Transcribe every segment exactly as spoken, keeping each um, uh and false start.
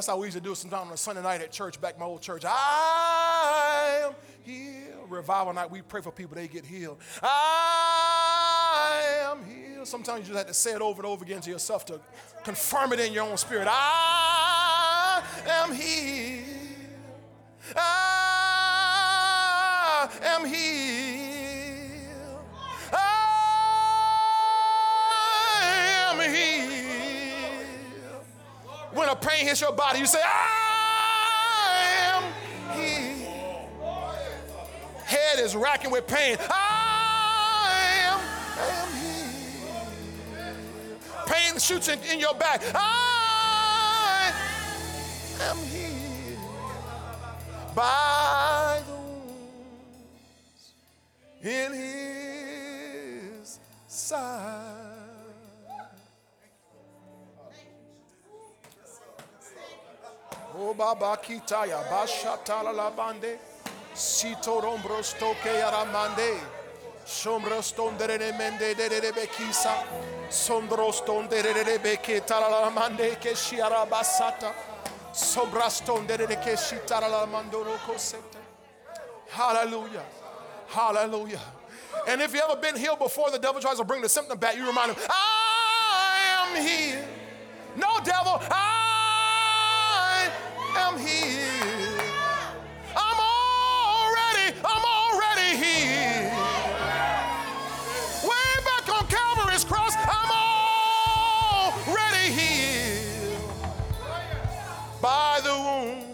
That's how we used to do it sometimes on a Sunday night at church, back in my old church. I am healed. Revival night, we pray for people, they get healed. I am healed. Sometimes you just have to say it over and over again to yourself to confirm it in your own spirit. I am healed. I am healed. I am healed. When a pain hits your body, you say, I am healed. Head is racking with pain. I am, am healed. Pain shoots in, in your back. I am healed. By the wounds in his side. Oh, Baba Kitaya, Bashatala Labande, Sito Rombrosto Kearamande, Sombroston de Remende de Bekisa, Sombroston de Rebeke Talalamande, Keshiara Basata. Hallelujah. Hallelujah. And if you've ever been healed before, the devil tries to bring the symptom back. You remind him, I am healed. No, devil, I am healed. I'm already, I'm already healed. Way back on Calvary's cross, I'm already healed. By the wounds.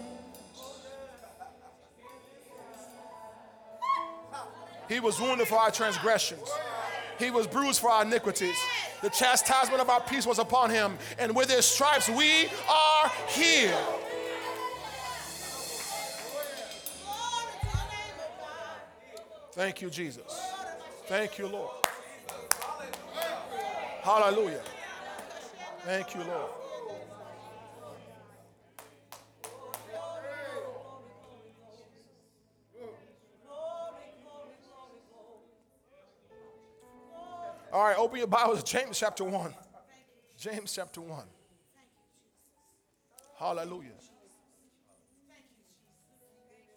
He was wounded for our transgressions. He was bruised for our iniquities. The chastisement of our peace was upon him, and with his stripes we are healed. Thank you, Jesus. Thank you, Lord. Hallelujah. Thank you, Lord. All right, open your Bibles to James chapter one. James chapter one. Hallelujah.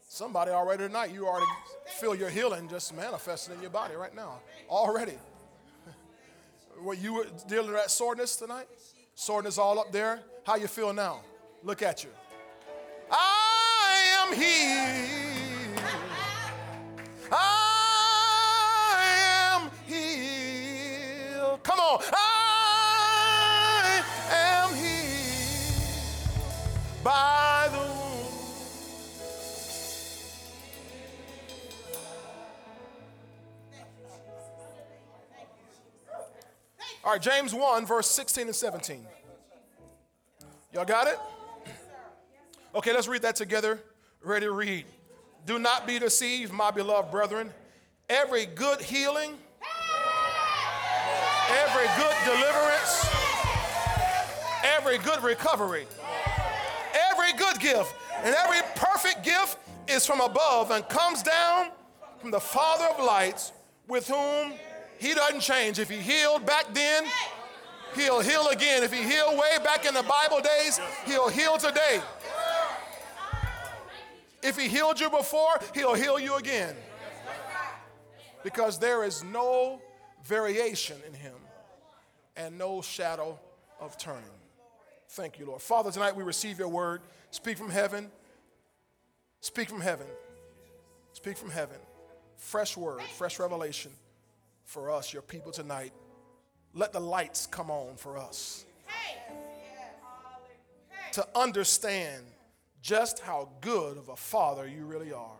Somebody already tonight, you already feel your healing just manifesting in your body right now. Already. Were you dealing with that soreness tonight? Soreness all up there. How you feel now? Look at you. I am healed. I am healed. Come on. I am healed by the wounds. All right, James one, verse sixteen and seventeen. Y'all got it? Okay, let's read that together. Ready to read. Do not be deceived, my beloved brethren. Every good healing... Every good deliverance, every good recovery, every good gift, and every perfect gift is from above and comes down from the Father of lights, with whom he doesn't change. If he healed back then, he'll heal again. If he healed way back in the Bible days, he'll heal today. If he healed you before, he'll heal you again. Because there is no variation in him and no shadow of turning. Thank you, Lord. Father, tonight we receive your word. Speak from heaven. Speak from heaven. Speak from heaven. Fresh word, fresh revelation for us, your people tonight. Let the lights come on for us to understand just how good of a father you really are.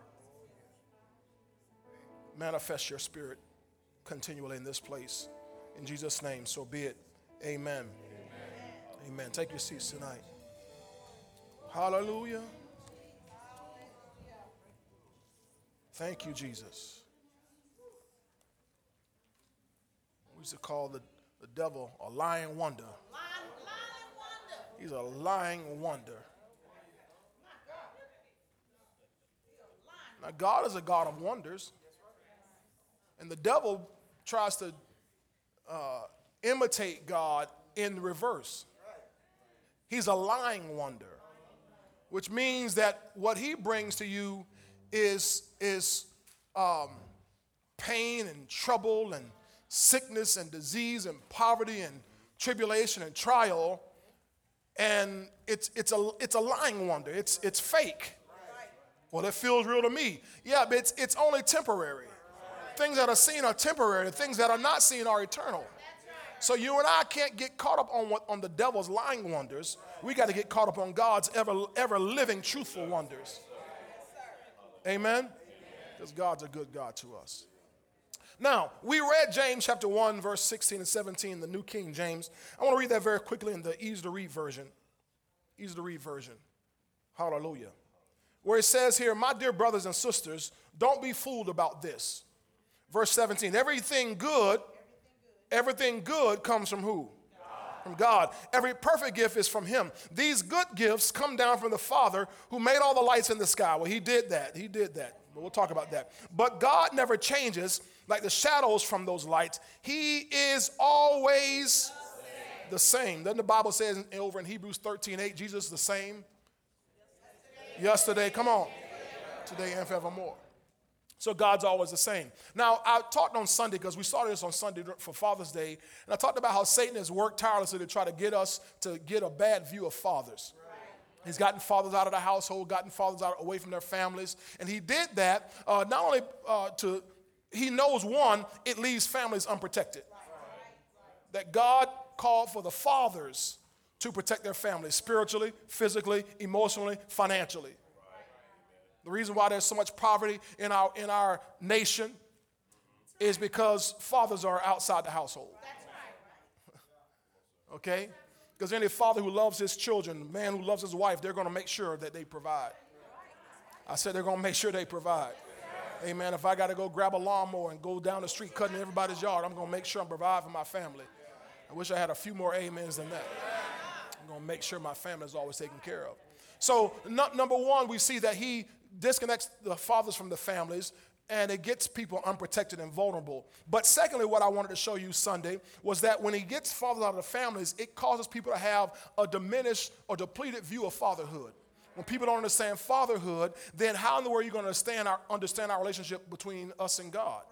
Manifest your spirit continually in this place. In Jesus' name, so be it. Amen. Amen. Amen. Take your seats tonight. Hallelujah. Thank you, Jesus. We used to call the, the devil a lying wonder. He's a lying wonder. Now, God is a God of wonders. And the devil tries to uh, imitate God in reverse. He's a lying wonder. which means that what he brings to you is, is um, pain and trouble and sickness and disease and poverty and tribulation and trial, and it's it's a it's a lying wonder. It's it's fake. Well, it feels real to me. Yeah, but it's it's only temporary. Things that are seen are temporary. Things that are not seen are eternal. So you and I can't get caught up on what on the devil's lying wonders. We got to get caught up on God's ever ever living truthful wonders. Amen? Because God's a good God to us. Now, we read James chapter one, verse sixteen and seventeen in the New King James. I want to read that very quickly in the easy to read version. Easy to read version. Hallelujah. Where it says here, my dear brothers and sisters, don't be fooled about this. Verse seventeen, everything good, everything good comes from who? God. From God. Every perfect gift is from him. These good gifts come down from the Father who made all the lights in the sky. Well, he did that. He did that. But we'll talk about that. But God never changes. Like the shadows from those lights, he is always the same. Doesn't the Bible say over in Hebrews thirteen eight, Jesus is the same? Yesterday, Yesterday come on, today and forevermore. So God's always the same. Now, I talked on Sunday, because we started this on Sunday for Father's Day, and I talked about how Satan has worked tirelessly to try to get us to get a bad view of fathers. He's gotten fathers out of the household, gotten fathers out away from their families, and he did that uh, not only uh, to... He knows, one, it leaves families unprotected. Right, right. That God called for the fathers to protect their families spiritually, physically, emotionally, financially. Right. The reason why there's so much poverty in our in our nation is because fathers are outside the household. Right. Okay? Because any father who loves his children, a man who loves his wife, they're going to make sure that they provide. I said they're going to make sure they provide. Amen. If I got to go grab a lawnmower and go down the street cutting everybody's yard, I'm going to make sure I'm providing for my family. I wish I had a few more amens than that. I'm going to make sure my family is always taken care of. So no, number one, we see that he disconnects the fathers from the families, and it gets people unprotected and vulnerable. But secondly, what I wanted to show you Sunday was that when he gets fathers out of the families, it causes people to have a diminished or depleted view of fatherhood. When people don't understand fatherhood, then how in the world are you going to understand our, understand our relationship between us and God?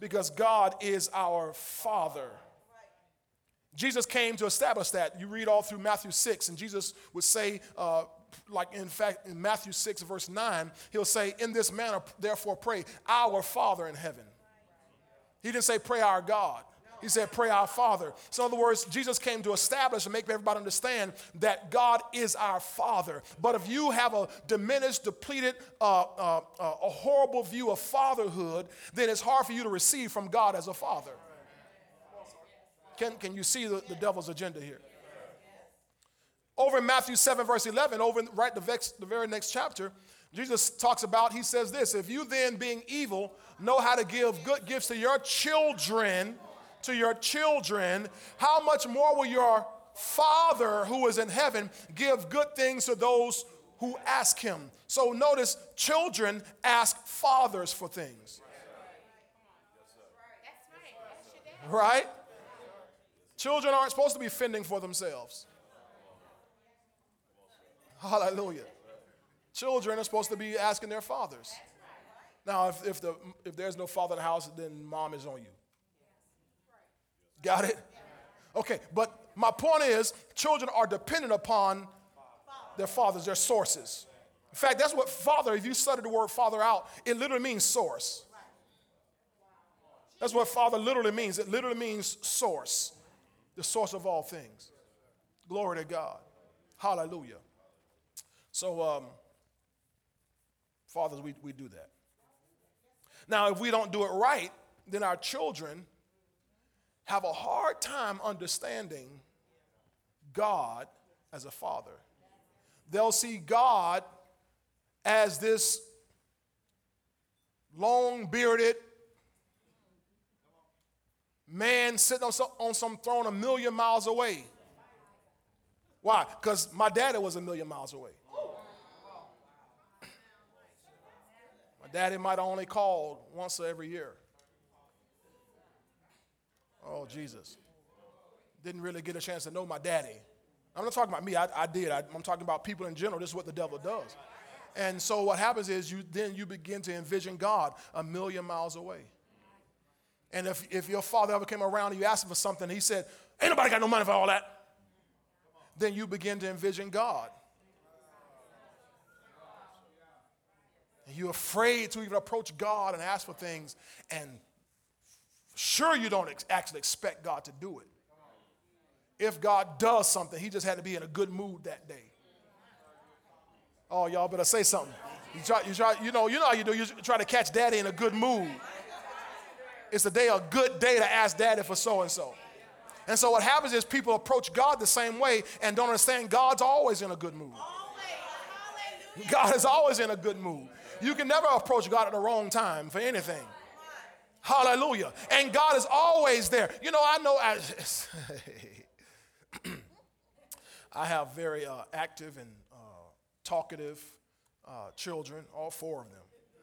Because God is our Father. Jesus came to establish that. You read all through Matthew six, and Jesus would say, uh, like in fact, in Matthew six, verse nine, he'll say, in this manner, therefore pray, our Father in heaven. He didn't say pray our God. He said, pray our Father. So in other words, Jesus came to establish and make everybody understand that God is our Father. But if you have a diminished, depleted, uh, uh, uh, a horrible view of fatherhood, then it's hard for you to receive from God as a father. Can, can you see the, the devil's agenda here? Over in Matthew seven, verse eleven, over in right the, vex, the very next chapter, Jesus talks about, he says this, if you then being evil know how to give good gifts to your children, to your children, how much more will your Father who is in heaven give good things to those who ask him? So notice, children ask fathers for things. Right? Children aren't supposed to be fending for themselves. Hallelujah. Children are supposed to be asking their fathers. Now, if, if, the, if there's no father in the house, then mom is on you. Got it? Okay, but my point is, children are dependent upon their fathers, their sources. In fact, that's what father, if you study the word father out, it literally means source. That's what father literally means. It literally means source, the source of all things. Glory to God. Hallelujah. So, um, fathers, we, we do that. Now, if we don't do it right, then our children have a hard time understanding God as a father. They'll see God as this long-bearded man sitting on some, on some throne a million miles away. Why? Because my daddy was a million miles away. My daddy might have only called once every year. Oh, Jesus. Didn't really get a chance to know my daddy. I'm not talking about me. I, I did. I, I'm talking about people in general. This is what the devil does. And so what happens is you then you begin to envision God a million miles away. And if, if your father ever came around and you asked him for something, he said, ain't nobody got no money for all that. Then you begin to envision God. And you're afraid to even approach God and ask for things. And sure, you don't ex- actually expect God to do it. If God does something, he just had to be in a good mood that day. Oh, y'all better say something. You try, you try, you know, you know how you do. You try to catch daddy in a good mood. It's a day, a good day to ask daddy for so-and-so. And so what happens is people approach God the same way and don't understand God's always in a good mood. God is always in a good mood. You can never approach God at the wrong time for anything. Hallelujah. And God is always there. You know, I know I, I have very uh, active and uh, talkative uh, children, all four of them.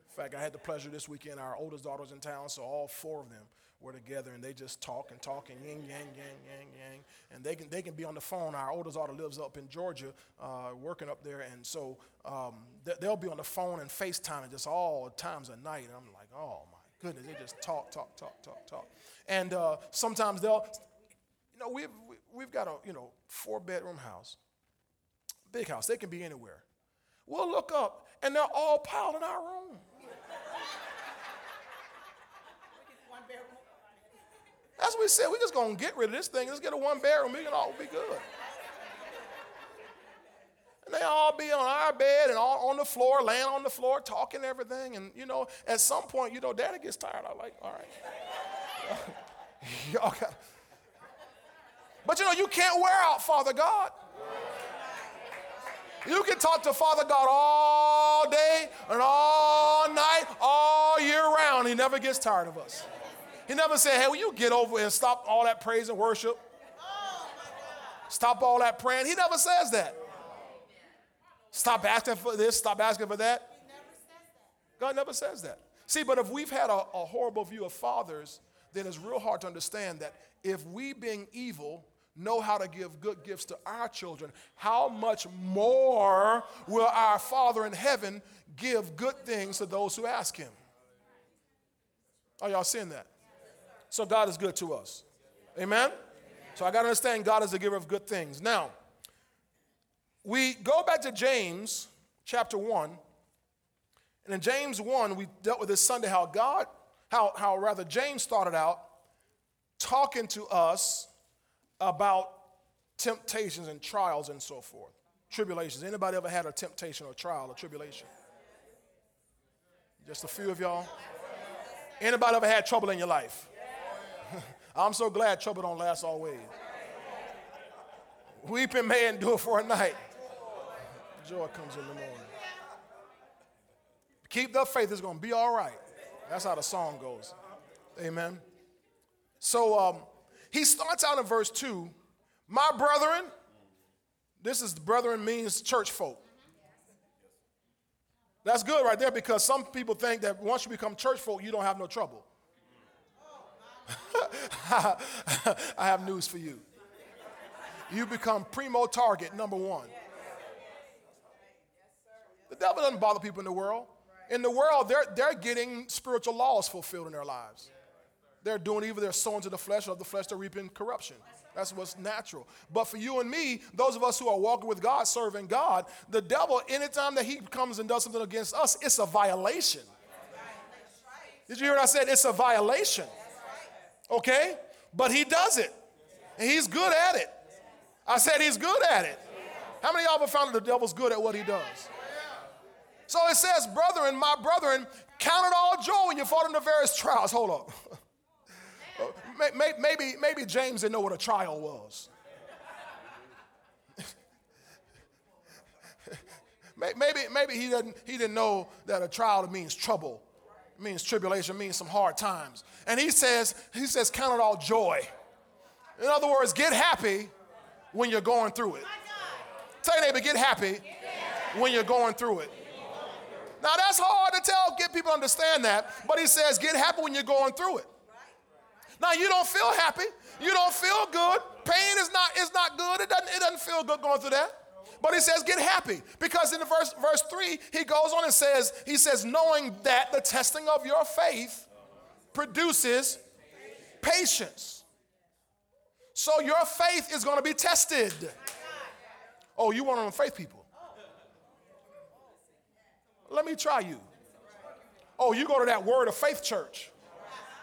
In fact, I had the pleasure this weekend, our oldest daughter's in town, so all four of them were together, and they just talk and talk and yin, yang, yang, yang, yang. And they can they can be on the phone. Our oldest daughter lives up in Georgia, uh, working up there, and so um, they'll be on the phone and FaceTime and just all times of night. And I'm like, oh, my goodness. They just talk, talk, talk, talk, talk. And uh, sometimes they'll, you know, we've, we've got a, you know, four-bedroom house, big house. They can be anywhere. We'll look up, and they're all piled in our room. That's what we said. We're just going to get rid of this thing. Let's get a one-bedroom. We can all be good. And they all be on our bed and all on the floor, laying on the floor, talking everything. And, you know, at some point, you know, daddy gets tired. I'm like, all right. Y'all got. But, you know, you can't wear out Father God. You can talk to Father God all day and all night, all year round. He never gets tired of us. He never said, hey, will you get over and stop all that praise and worship? Oh, my God. Stop all that praying. He never says that. Stop asking for this, stop asking for that. He never says that. God never says that. See, but if we've had a, a horrible view of fathers, then it's real hard to understand that if we being evil know how to give good gifts to our children, how much more will our Father in heaven give good things to those who ask him? Are y'all seeing that? So God is good to us. Amen? Amen? So I got to understand God is the giver of good things. Now, we go back to James chapter one. And in James one, we dealt with this Sunday how God, how, how rather James started out talking to us about temptations and trials and so forth. Tribulations. Anybody ever had a temptation or trial or tribulation? Just a few of y'all. Anybody ever had trouble in your life? I'm so glad trouble don't last always. Weeping may endure for a night. Joy comes in the morning. Keep the faith. It's going to be all right. That's how the song goes. Amen. So um, he starts out in verse two. My brethren, this is brethren means church folk. That's good right there because some people think that once you become church folk, you don't have no trouble. I have news for you. You become primo target number one. The devil doesn't bother people in the world. In the world, they're, they're getting spiritual laws fulfilled in their lives. They're doing either they're sowing to the flesh or the flesh they're reaping corruption. That's what's natural. But for you and me, those of us who are walking with God, serving God, the devil, anytime that he comes and does something against us, it's a violation. Did you hear what I said? It's a violation. Okay? But he does it. And he's good at it. I said he's good at it. How many of y'all have found that the devil's good at what he does? So it says, brethren, my brethren, count it all joy when you fall into various trials. Hold up. Maybe, maybe James didn't know what a trial was. maybe maybe he didn't, he didn't know that a trial means trouble. Means tribulation, means some hard times. And he says, he says, count it all joy. In other words, get happy when you're going through it. Tell your neighbor, get happy when you're going through it. Now, that's hard to tell, get people to understand that, but he says, get happy when you're going through it. Now, you don't feel happy. You don't feel good. Pain is not, is not good. It It doesn't, it doesn't feel good going through that. But he says, get happy. Because in the verse, verse three, he goes on and says, he says, knowing that the testing of your faith produces patience. So your faith is going to be tested. Oh, you want them faith people. Let me try you. Oh, you go to that Word of Faith church.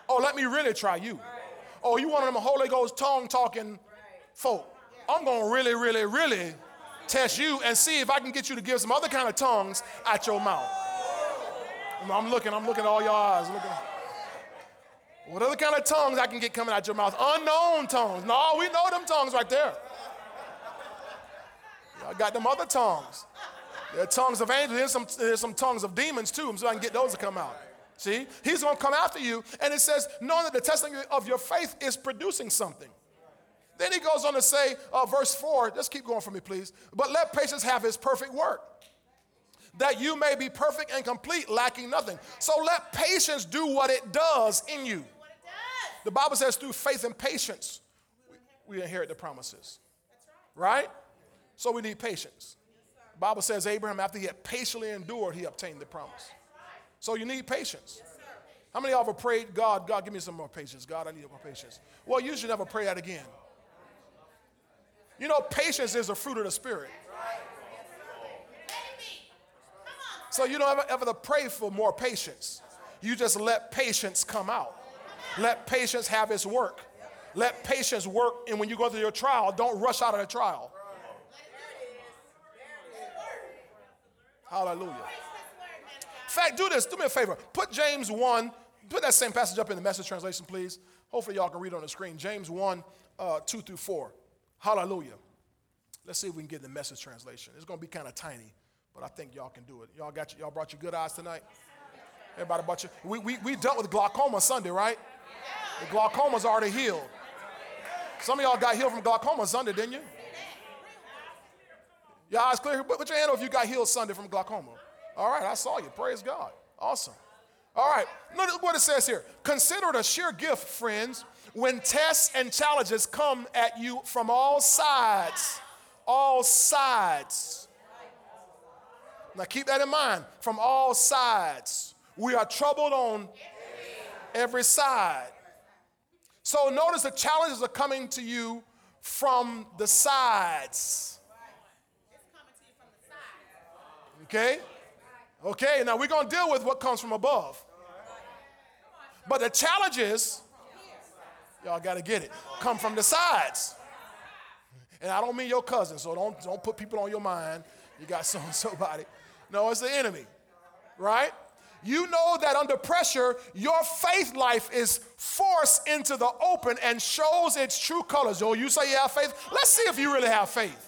Oh, let me really try you. Oh, you one of them Holy Ghost tongue-talking folk. I'm going to really, really, really test you and see if I can get you to give some other kind of tongues out your mouth. I'm looking, I'm looking at all your eyes. Looking. What other kind of tongues I can get coming out your mouth? Unknown tongues. No, we know them tongues right there. Y'all got them other tongues. There are tongues of angels. There's some, there's some tongues of demons too, so I can get those to come out. See, he's going to come after you. And it says, knowing that the testing of your faith is producing something. Then he goes on to say, uh, verse four, just keep going for me, please. But let patience have his perfect work, that you may be perfect and complete, lacking nothing. So let patience do what it does in you. The Bible says through faith and patience, we inherit the promises. Right? So we need patience. The Bible says Abraham, after he had patiently endured, he obtained the promise. So you need patience. How many of y'all ever prayed, God, God, give me some more patience. God, I need more patience. Well, you should never pray that again. You know, patience is a fruit of the Spirit. So you don't ever, ever pray for more patience. You just let patience come out. Let patience have its work. Let patience work, and when you go through your trial, don't rush out of the trial. Hallelujah. In fact, do this. Do me a favor. Put James one. Put that same passage up in the Message translation, please. Hopefully y'all can read it on the screen. James one, uh, two through four. Hallelujah. Let's see if we can get the Message translation. It's going to be kind of tiny, but I think y'all can do it. Y'all got you, y'all brought your good eyes tonight? Everybody brought you. We, we, we dealt with glaucoma Sunday, right? The glaucoma's already healed. Some of y'all got healed from glaucoma Sunday, didn't you? Your eyes clear? Put your hand up if you got healed Sunday from glaucoma. All right, I saw you. Praise God. Awesome. All right, look what it says here. Consider it a sheer gift, friends, when tests and challenges come at you from all sides. All sides. Now keep that in mind. From all sides. We are troubled on every side. So notice the challenges are coming to you from the sides. Okay? Okay, now we're going to deal with what comes from above. But the challenges, y'all got to get it, come from the sides. And I don't mean your cousin, so don't, don't put people on your mind. You got so-and-so body. No, it's the enemy, right? You know that under pressure, your faith life is forced into the open and shows its true colors. Oh, you say you have faith? Let's see if you really have faith.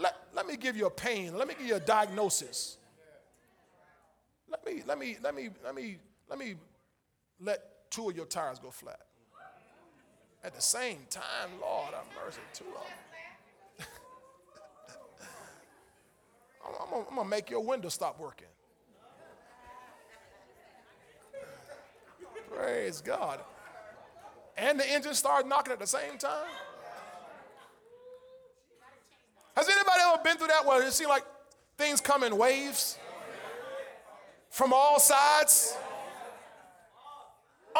Let, let me give you a pain. Let me give you a diagnosis. Let me, let me, let me, let me, let me let two of your tires go flat. At the same time, Lord, have mercy, two of them. I'm, I'm, I'm going to make your window stop working. Praise God. And the engine started knocking at the same time. Has anybody ever been through that where it seems like things come in waves from all sides?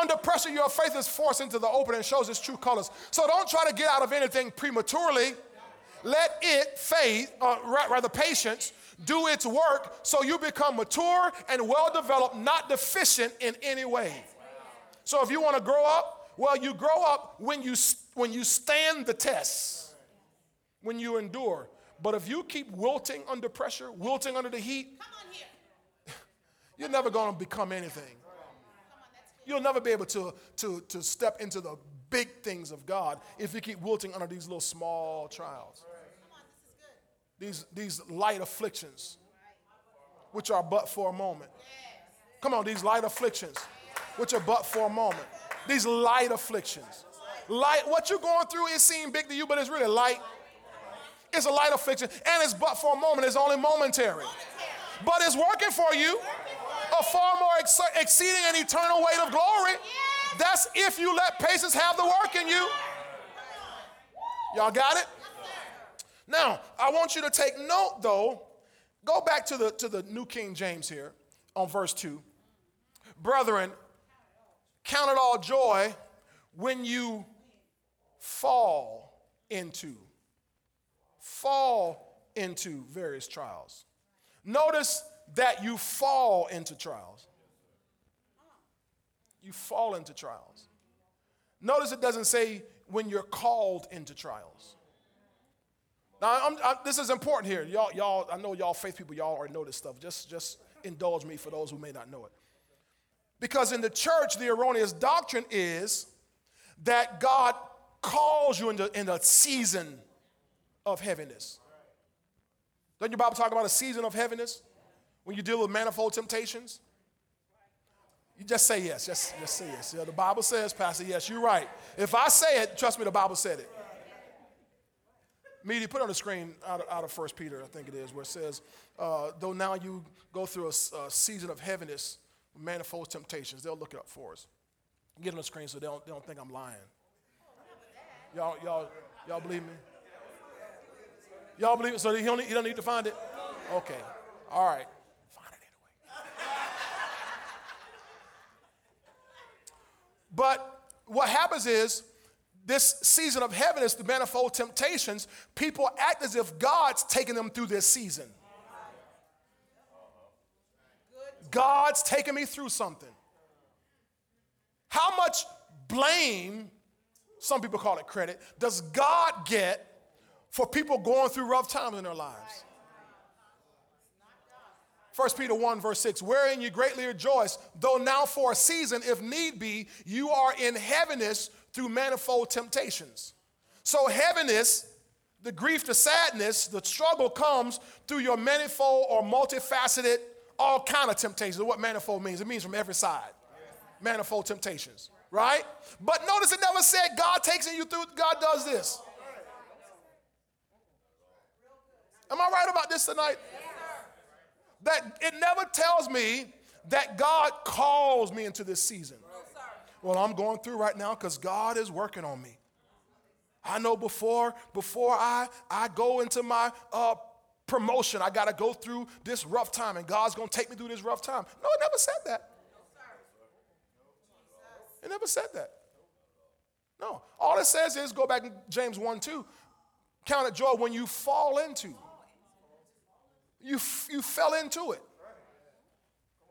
Under pressure, your faith is forced into the open and shows its true colors. So don't try to get out of anything prematurely. Let it, faith, uh, rather patience, do its work so you become mature and well-developed, not deficient in any way. So if you want to grow up, well, you grow up when you when you stand the test. When you endure. But if you keep wilting under pressure, wilting under the heat, come on here. You're never going to become anything. You'll never be able to, to, to step into the big things of God if you keep wilting under these little small trials. Come on, this is good. These, these light afflictions, which are but for a moment. Come on, these light afflictions, which are but for a moment. These light afflictions. Light, what you're going through, it seems big to you, but it's really light. It's a light affliction, and it's but for a moment. It's only momentary. But it's working for you a far more ex- exceeding and eternal weight of glory. That's if you let patience have the work in you. Y'all got it? Now, I want you to take note, though. Go back to the, to the New King James here on verse two. Brethren, count it all joy when you fall into, fall into various trials. Notice that you fall into trials. You fall into trials. Notice it doesn't say when you're called into trials. Now, I'm, I, this is important here. Y'all, y'all, I know y'all faith people, y'all already know this stuff. Just, just indulge me for those who may not know it. Because in the church, the erroneous doctrine is that God calls you into, into a season of heaviness. Doesn't your Bible talk about a season of heaviness? When you deal with manifold temptations? You just say yes. Just, just say yes. Yeah, the Bible says, Pastor, yes, you're right. If I say it, trust me, the Bible said it. Media, put on the screen out of, out of First Peter, I think it is, where it says, uh, though now you go through a, a season of heaviness, manifold temptations. They'll look it up for us. Get on the screen so they don't, they don't think I'm lying. Y'all, y'all, y'all believe me? Y'all believe it? So he don't, need, he don't need to find it? Okay. All right. Find it anyway. But what happens is, this season of heaviness, the manifold temptations, people act as if God's taking them through this season. God's taking me through something. How much blame, some people call it credit, does God get for people going through rough times in their lives? First Peter one, verse six, wherein you greatly rejoice, though now for a season, if need be, you are in heaviness through manifold temptations. So heaviness, the grief, the sadness, the struggle comes through your manifold or multifaceted, all kind of temptations. What manifold means, it means from every side. Manifold temptations, right? But notice it never said God takes you through, God does this. Am I right about this tonight? That it never tells me that God calls me into this season. Well, I'm going through right now because God is working on me. I know before before I, I go into my uh, promotion, I got to go through this rough time, and God's going to take me through this rough time. No, it never said that. It never said that. No. All it says is, go back to James one, two, count it joy when you fall into. You, you fell into it.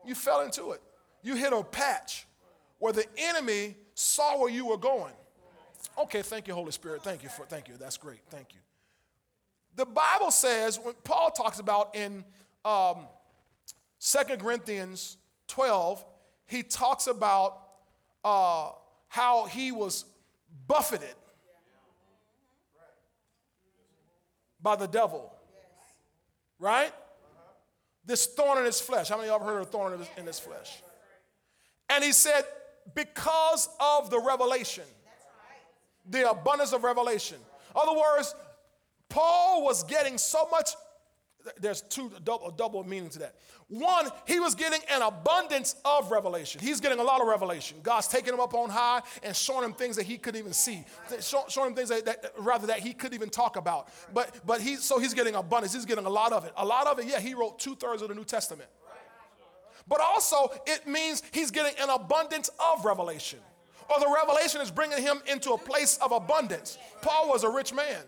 You fell into it. You hit a patch where the enemy saw where you were going. Okay, thank you, Holy Spirit. Thank you for, thank you. That's great. Thank you. The Bible says, when Paul talks about in um, Second Corinthians twelve, he talks about uh, how he was buffeted by the devil. Right? This thorn in his flesh. How many of y'all have heard of a thorn in his, in his flesh? And he said, because of the revelation, the abundance of revelation. In other words, Paul was getting so much, there's two double, double meaning to that. One, he was getting an abundance of revelation. He's getting a lot of revelation. God's taking him up on high and showing him things that he couldn't even see, showing him things that, that rather that he couldn't even talk about. But but he so he's getting abundance. He's getting a lot of it. A lot of it. Yeah, he wrote two thirds of the New Testament. But also, it means he's getting an abundance of revelation, or the revelation is bringing him into a place of abundance. Paul was a rich man.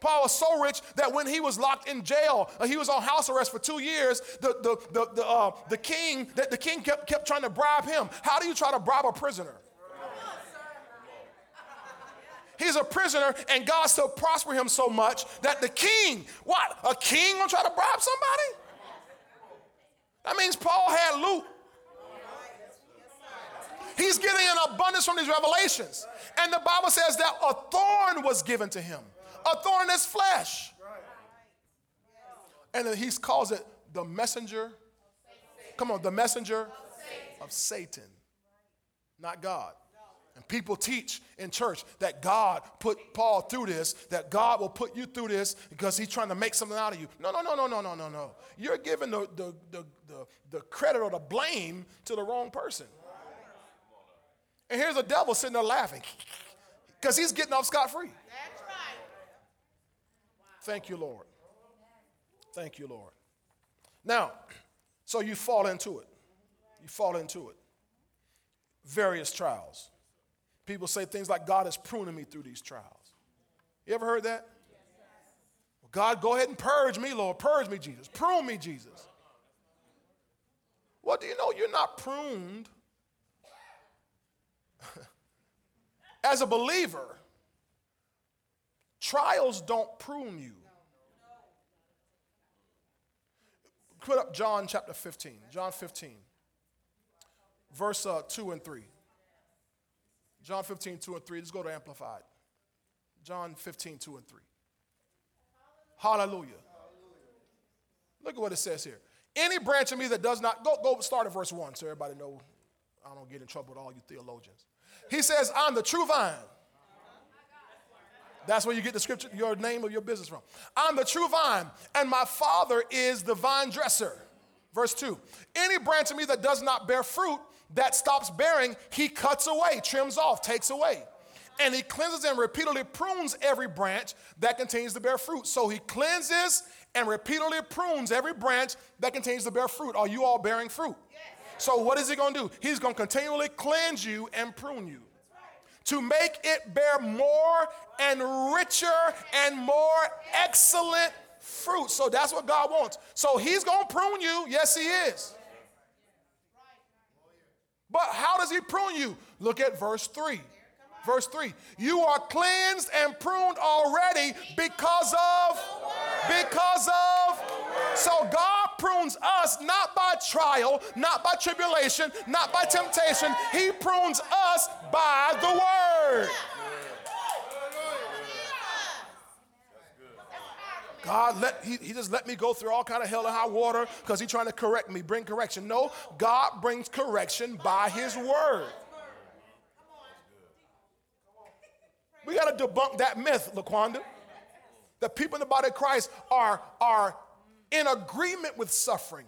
Paul was so rich that when he was locked in jail, uh, he was on house arrest for two years. The the the the, uh, the king that the king kept kept trying to bribe him. How do you try to bribe a prisoner? He's a prisoner, and God still prospered him so much that the king, what? A king gonna try to bribe somebody? That means Paul had loot. He's getting an abundance from these revelations, and the Bible says that a thorn was given to him. A thorn in his flesh. And he calls it the messenger. Come on, the messenger of Satan, not God. And people teach in church that God put Paul through this, that God will put you through this because he's trying to make something out of you. No, no, no, no, no, no, no, no. You're giving the, the, the, the, the credit or the blame to the wrong person. And here's the devil sitting there laughing because he's getting off scot-free. That's right. Thank you, Lord. Thank you, Lord. Now, so you fall into it. You fall into it. Various trials. People say things like, God is pruning me through these trials. You ever heard that? Well, God, go ahead and purge me, Lord. Purge me, Jesus. Prune me, Jesus. Well, do you know you're not pruned? As a believer, trials don't prune you. Put up John chapter fifteen, John fifteen, verse uh, two and three. John fifteen, two and three. Let's go to Amplified. John fifteen, two and three. Hallelujah. Hallelujah. Look at what it says here. Any branch of me that does not, go, go start at verse one so everybody know I don't get in trouble with all you theologians. He says, I'm the true vine. That's where you get the scripture, your name of your business from. I'm the true vine, and my Father is the vine dresser. Verse two, any branch of me that does not bear fruit, that stops bearing, he cuts away, trims off, takes away. And he cleanses and repeatedly prunes every branch that continues to bear fruit. So he cleanses and repeatedly prunes every branch that continues to bear fruit. Are you all bearing fruit? Yes. So what is he going to do? He's going to continually cleanse you and prune you. To make it bear more and richer and more excellent fruit. So that's what God wants. So he's going to prune you. Yes, he is. But how does he prune you? Look at verse three. Verse three. You are cleansed and pruned already because of, because of. So God prunes us not by trial, not by tribulation, not by temptation. He prunes us by the word. God, let he, he just let me go through all kind of hell and high water because he's trying to correct me, bring correction. No, God brings correction by his word. We got to debunk that myth, Laquanda. That people in the body of Christ are, are in agreement with suffering,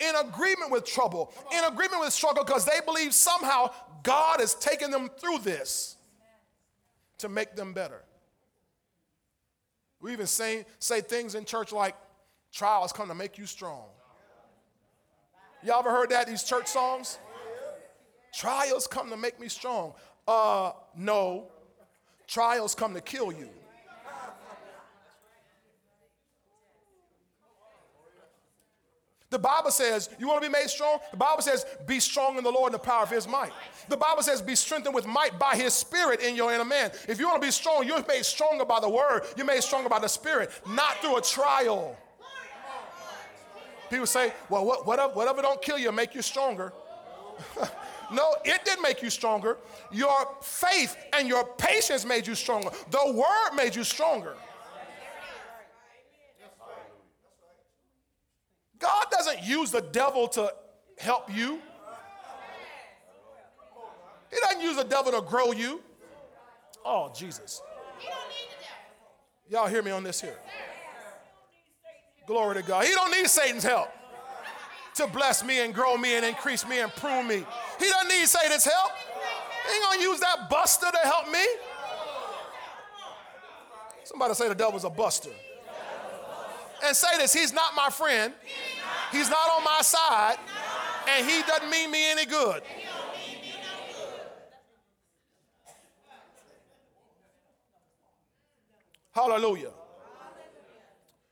in agreement with trouble, in agreement with struggle because they believe somehow God is taking them through this to make them better. We even say, say things in church like, trials come to make you strong. Y'all ever heard that, these church songs? Trials come to make me strong. Uh, no, trials come to kill you. The Bible says, you want to be made strong? The Bible says, be strong in the Lord and the power of his might. The Bible says, be strengthened with might by his spirit in your inner man. If you want to be strong, you're made stronger by the word. You're made stronger by the spirit, not through a trial. People say, well, what, whatever, whatever don't kill you, make you stronger. No, it didn't make you stronger. Your faith and your patience made you stronger. The word made you stronger. God doesn't use the devil to help you. He doesn't use the devil to grow you. Oh, Jesus. Y'all hear me on this here. Glory to God. He don't need Satan's help to bless me and grow me and increase me and prune me. He doesn't need Satan's help. He ain't going to use that buster to help me. Somebody say the devil's a buster. And say this, he's not my friend. He's not on my side, and he doesn't mean me any good. Hallelujah.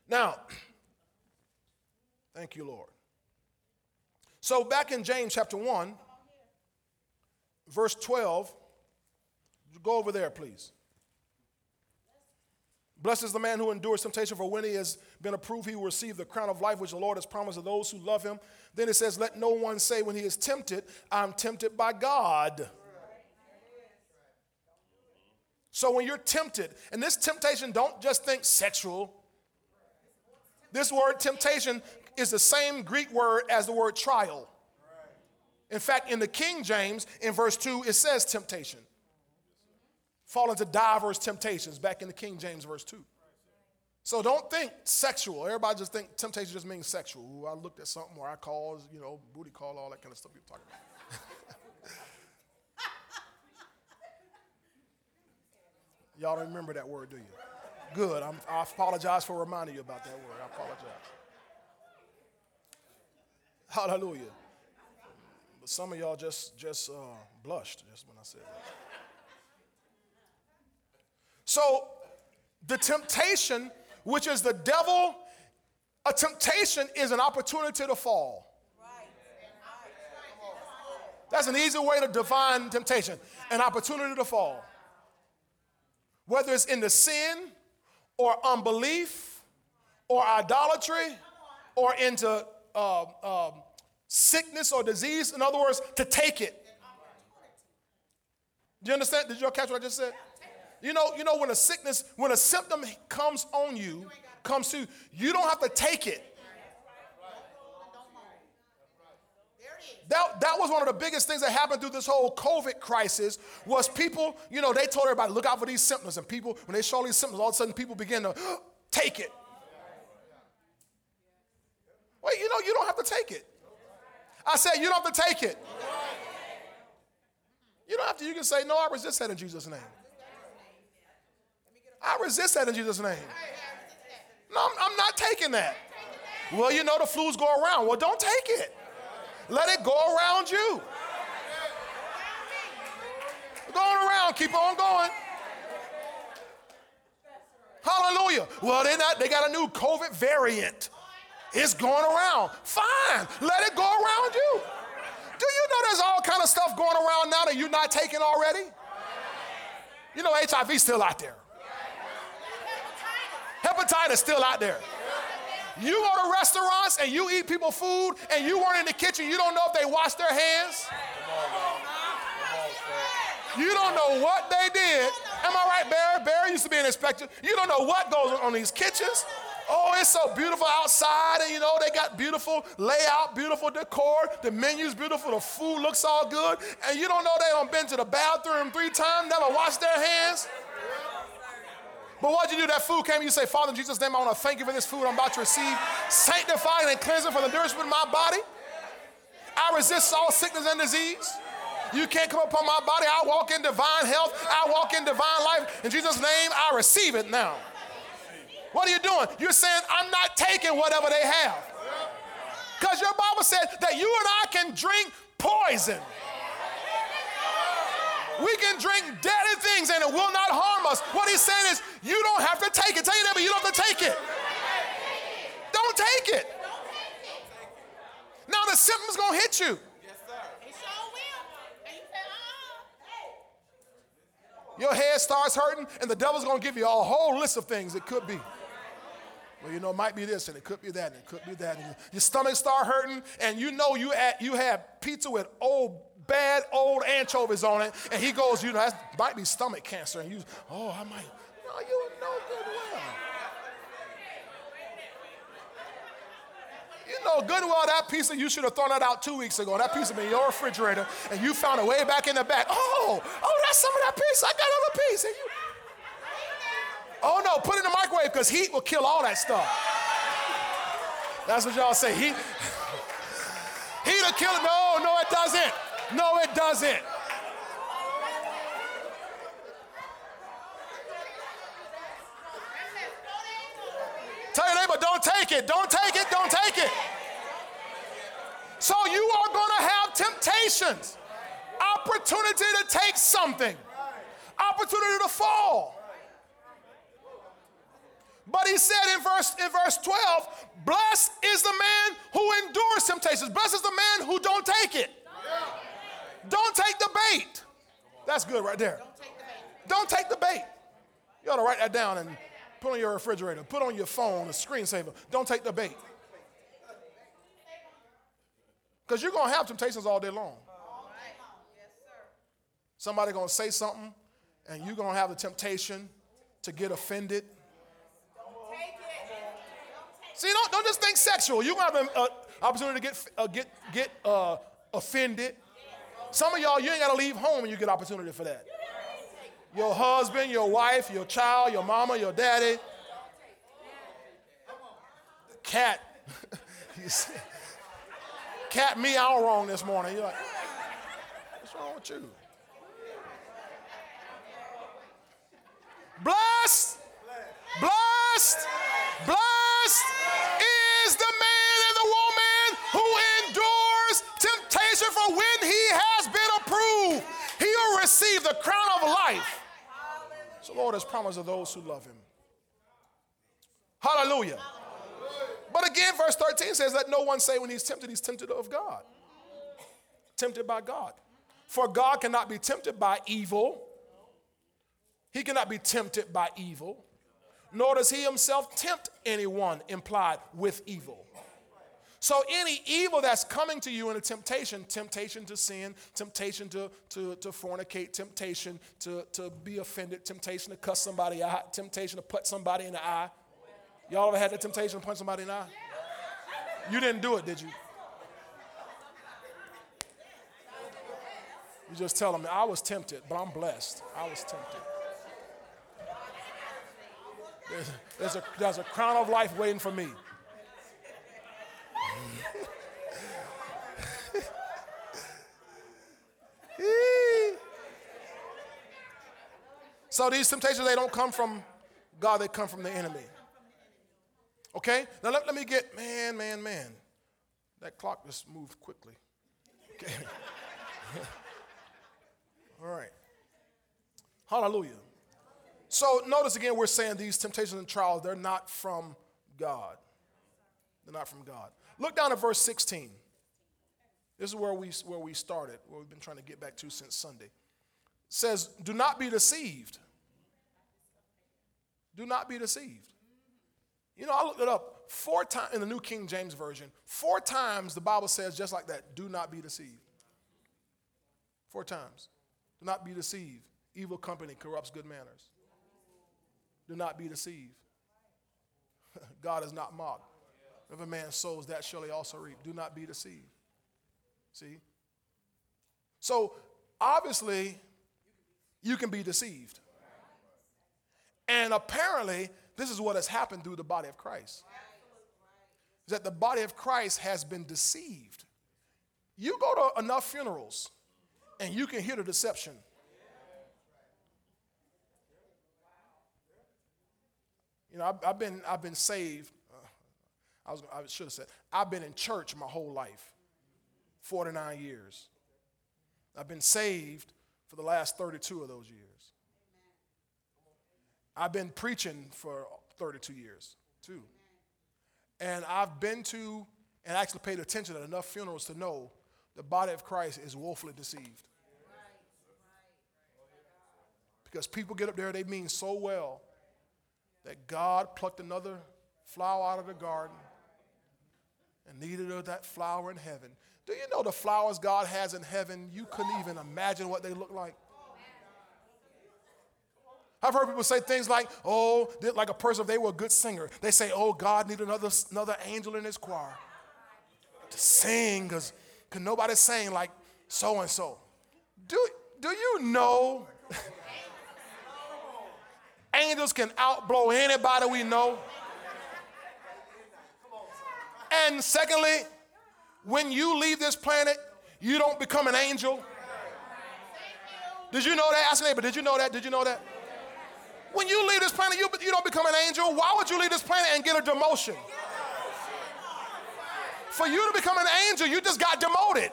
Now, thank you, Lord. So back in James chapter one, verse twelve, go over there, please. Blessed is the man who endures temptation, for when he has been approved, he will receive the crown of life, which the Lord has promised to those who love him. Then it says, let no one say when he is tempted, I'm tempted by God. So when you're tempted, and this temptation, don't just think sexual. This word temptation is the same Greek word as the word trial. In fact, in the King James, in verse two, it says temptation. Fall into diverse temptations back in the King James verse two. So don't think sexual. Everybody just think temptation just means sexual. Ooh, I looked at something or I called, you know, booty call, all that kind of stuff you're talking about. Y'all don't remember that word, do you? Good. I'm, I apologize for reminding you about that word. I apologize. Hallelujah. But some of y'all just, just uh, blushed just when I said that. So the temptation, which is the devil, a temptation is an opportunity to fall. That's an easy way to define temptation, an opportunity to fall. Whether it's into sin or unbelief or idolatry or into uh, uh, sickness or disease, in other words, to take it. Do you understand? Did you all catch what I just said? You know, you know when a sickness, when a symptom comes on you, comes to you, you don't have to take it. That, that was one of the biggest things that happened through this whole COVID crisis was people, you know, they told everybody, look out for these symptoms. And people, when they show these symptoms, all of a sudden people begin to take it. Well, you know, you don't have to take it. I said, you don't have to take it. You don't have to. You can say, no, I resist that in Jesus' name. I resist that in Jesus' name. No, I'm, I'm not taking that. Well, you know, the flus go around. Well, don't take it. Let it go around you. Going around, keep on going. Hallelujah. Well, they not. They got a new COVID variant. It's going around. Fine. Let it go around you. Do you know there's all kind of stuff going around now that you're not taking already? You know H I V's still out there. Hepatitis still out there. You go to restaurants and you eat people food and you weren't in the kitchen. You don't know if they washed their hands. You don't know what they did. Am I right, Barry? Barry used to be an inspector. You don't know what goes on in these kitchens. Oh, it's so beautiful outside, and you know they got beautiful layout, beautiful decor. The menu's beautiful. The food looks all good, and you don't know they done been to the bathroom three times, never washed their hands. But what'd you do? That food came and you say, Father, in Jesus' name, I want to thank you for this food I'm about to receive. Sanctify it and cleanse it for the nourishment of my body. I resist all sickness and disease. You can't come upon my body. I walk in divine health. I walk in divine life. In Jesus' name, I receive it now. What are you doing? You're saying, I'm not taking whatever they have. Because your Bible said that you and I can drink poison. We can drink deadly things and it will not harm us. What he's saying is, you don't have to take it. Tell you that, but you don't have to take it. Don't take it. Now the symptom's gonna hit you. Your head starts hurting, and the devil's gonna give you a whole list of things it could be. Well, you know, it might be this, and it could be that, and it could be that. And your stomach start hurting, and you know you at, you have pizza with old. Bad old anchovies on it, and he goes, you know, that might be stomach cancer, and you, oh, I might. No, you know good well. You know good well that pizza you should have thrown that out two weeks ago. That pizza been in your refrigerator, and you found it way back in the back. Oh, oh, that's some of that pizza. I got another piece. And you, oh no, put it in the microwave because heat will kill all that stuff. That's what y'all say. Heat. Heat'll kill it. No, no, it doesn't. No, it doesn't. Tell your neighbor, don't take it. Don't take it. Don't take it. So you are going to have temptations. Opportunity to take something. Opportunity to fall. But he said in verse, in verse twelve, blessed is the man who endures temptations. Blessed is the man who don't take it. Don't take the bait. That's good right there. Don't take the bait. You ought to write that down and put on your refrigerator. Put on your phone, a screensaver. Don't take the bait. Because you're going to have temptations all day long. Somebody's going to say something, and you're going to have the temptation to get offended. See, don't, don't just think sexual. You're going to have an uh, opportunity to get, uh, get, get uh, offended. Some of y'all, you ain't got to leave home and you get opportunity for that. Your husband, your wife, your child, your mama, your daddy. Cat. Cat meow wrong this morning. You're like, what's wrong with you? Blessed. Blessed. the crown of life. So Lord has promised of those who love him. Hallelujah. But again, verse thirteen says, let no one say when he's tempted, he's tempted of God. Tempted by God. For God cannot be tempted by evil. He cannot be tempted by evil. Nor does he himself tempt anyone, implied, with evil. So any evil that's coming to you in a temptation, temptation to sin, temptation to, to, to fornicate, temptation to, to be offended, temptation to cuss somebody out, temptation to put somebody in the eye. Y'all ever had the temptation to punch somebody in the eye? You didn't do it, did you? You just tell them, I was tempted, but I'm blessed. I was tempted. There's, there's, a, there's a crown of life waiting for me. So these temptations, they don't come from God, they come from the enemy. Okay? Now let, let me get, man, man, man. That clock just moved quickly. Okay. All right. Hallelujah. So notice again, we're saying these temptations and trials, they're not from God. They're not from God. Look down at verse sixteen. This is where we, where we started, where we've been trying to get back to since Sunday. It says, do not be deceived. Do not be deceived. You know, I looked it up. Four times in the New King James Version, four times the Bible says just like that, do not be deceived. Four times. Do not be deceived. Evil company corrupts good manners. Do not be deceived. God is not mocked. If a man sows, that shall he also reap. Do not be deceived. See? So, obviously, you can be deceived. And apparently, this is what has happened through the body of Christ. Is that the body of Christ has been deceived. You go to enough funerals, and you can hear the deception. You know, I've, I've been I've been saved. Uh, I was I should have said I've been in church my whole life, forty-nine years. I've been saved for the last thirty-two of those years. I've been preaching for thirty-two years too, and I've been to and actually paid attention at enough funerals to know the body of Christ is woefully deceived. Because people get up there, they mean so well that God plucked another flower out of the garden and needed that flower in heaven. Do you know the flowers God has in heaven, you couldn't even imagine what they look like? I've heard people say things like, oh, like a person, if they were a good singer, they say, oh, God needed another, another angel in his choir to sing because Because nobody's saying like so-and-so. Do, do you know angels can outblow anybody we know? And secondly, when you leave this planet, you don't become an angel. Did you know that? Ask your neighbor, did you know that? Did you know that? When you leave this planet, you, you don't become an angel. Why would you leave this planet and get a demotion? For you to become an angel, you just got demoted.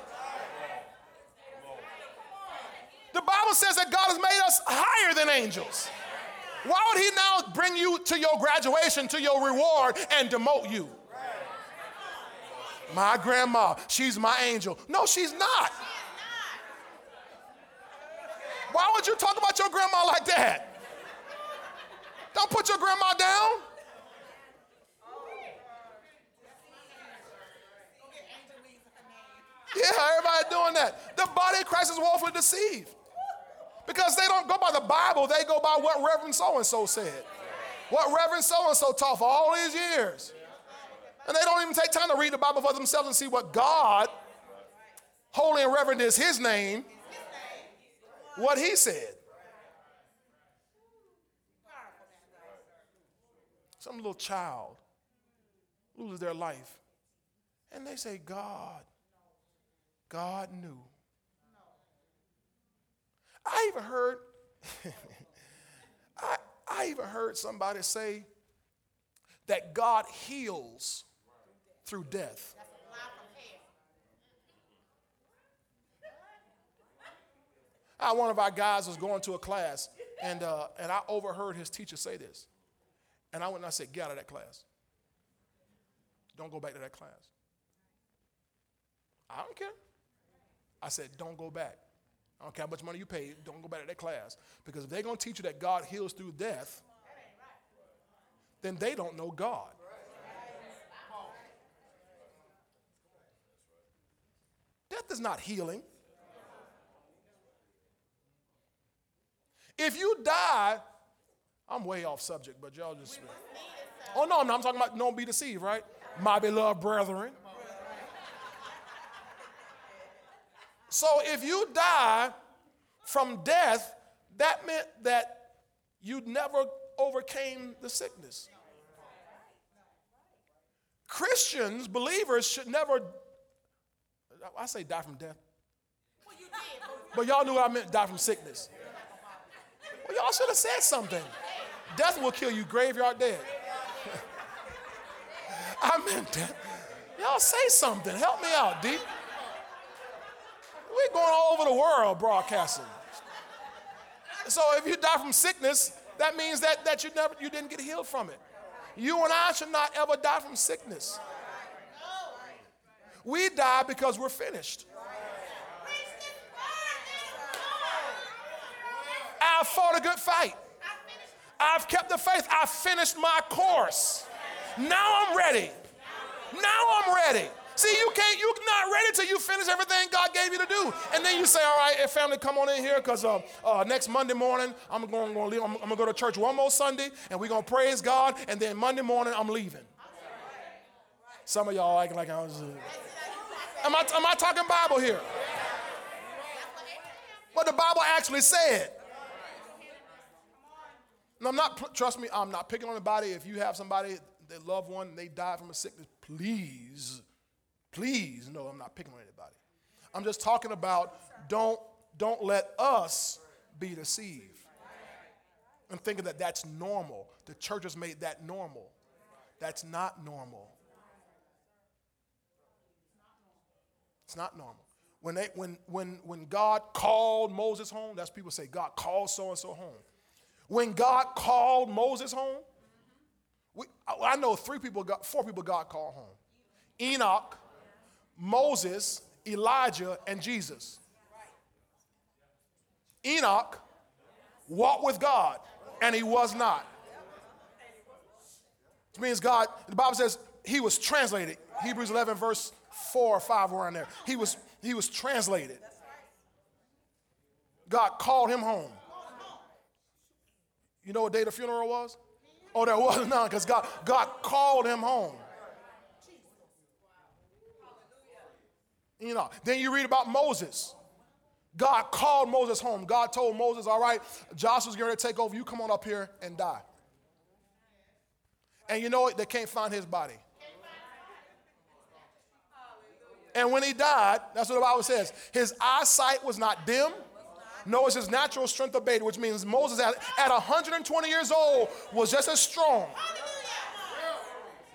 The Bible says that God has made us higher than angels. Why would he now bring you to your graduation, to your reward, and demote you? My grandma, she's my angel. No, she's not. Why would you talk about your grandma like that? Don't put your grandma down. Yeah, everybody doing that. The body of Christ is woefully deceived because they don't go by the Bible. They go by what Reverend so-and-so said, what Reverend so-and-so taught for all these years. And they don't even take time to read the Bible for themselves and see what God, holy and reverend is his name, what he said. Some little child loses their life and they say, God, God knew. I even heard, I, I even heard somebody say that God heals through death. Uh, one of our guys was going to a class, and uh, and I overheard his teacher say this. And I went and I said, get out of that class. Don't go back to that class. I don't care. I said, don't go back. I don't care how much money you paid. Don't go back to that class. Because if they're going to teach you that God heals through death, then they don't know God. Death is not healing. If you die, I'm way off subject, but y'all just. Oh, no, no, I'm talking about don't be deceived, right? My beloved brethren. So if you die from death, that meant that you never overcame the sickness. Christians, believers, should never, I say die from death. Well, you did. But y'all knew what I meant, die from sickness. Well, y'all should have said something. Death will kill you, graveyard dead. I meant that. Y'all say something. Help me out, D. We're going all over the world broadcasting. So if you die from sickness, that means that, that you never you didn't get healed from it. You and I should not ever die from sickness. We die because we're finished. I fought a good fight. I've kept the faith. I finished my course. Now I'm ready. Now I'm ready. See, you can't, you're not ready till you finish everything God gave you to do. And then you say, all right, family, come on in here because uh, uh, next Monday morning, I'm going, I'm going to go to church one more Sunday and we're going to praise God. And then Monday morning, I'm leaving. Some of y'all acting like I was. Uh, am, I, am I talking Bible here? What the Bible actually said. And I'm not, trust me, I'm not picking on anybody. If you have somebody, their loved one, and they died from a sickness, please. Please, no, I'm not picking on anybody. I'm just talking about don't, don't let us be deceived. I'm thinking that that's normal. The church has made that normal. That's not normal. It's not normal. When, they, when, when, when God called Moses home, that's people say God called so-and-so home. When God called Moses home, we, I know three people, got, four people God called home. Enoch, Moses, Elijah, and Jesus. Enoch walked with God, and he was not. Which means God, the Bible says he was translated. Hebrews eleven, verse four or five, around there. He was, he was translated. God called him home. You know what day the funeral was? Oh, there wasn't none, because God, God called him home. You know, then you read about Moses. God called Moses home. God told Moses, all right, Joshua's going to take over. You come on up here and die. And you know what? They can't find his body. And when he died, that's what the Bible says, his eyesight was not dim. No, it's his natural strength abated, which means Moses at, at one hundred twenty years old was just as strong.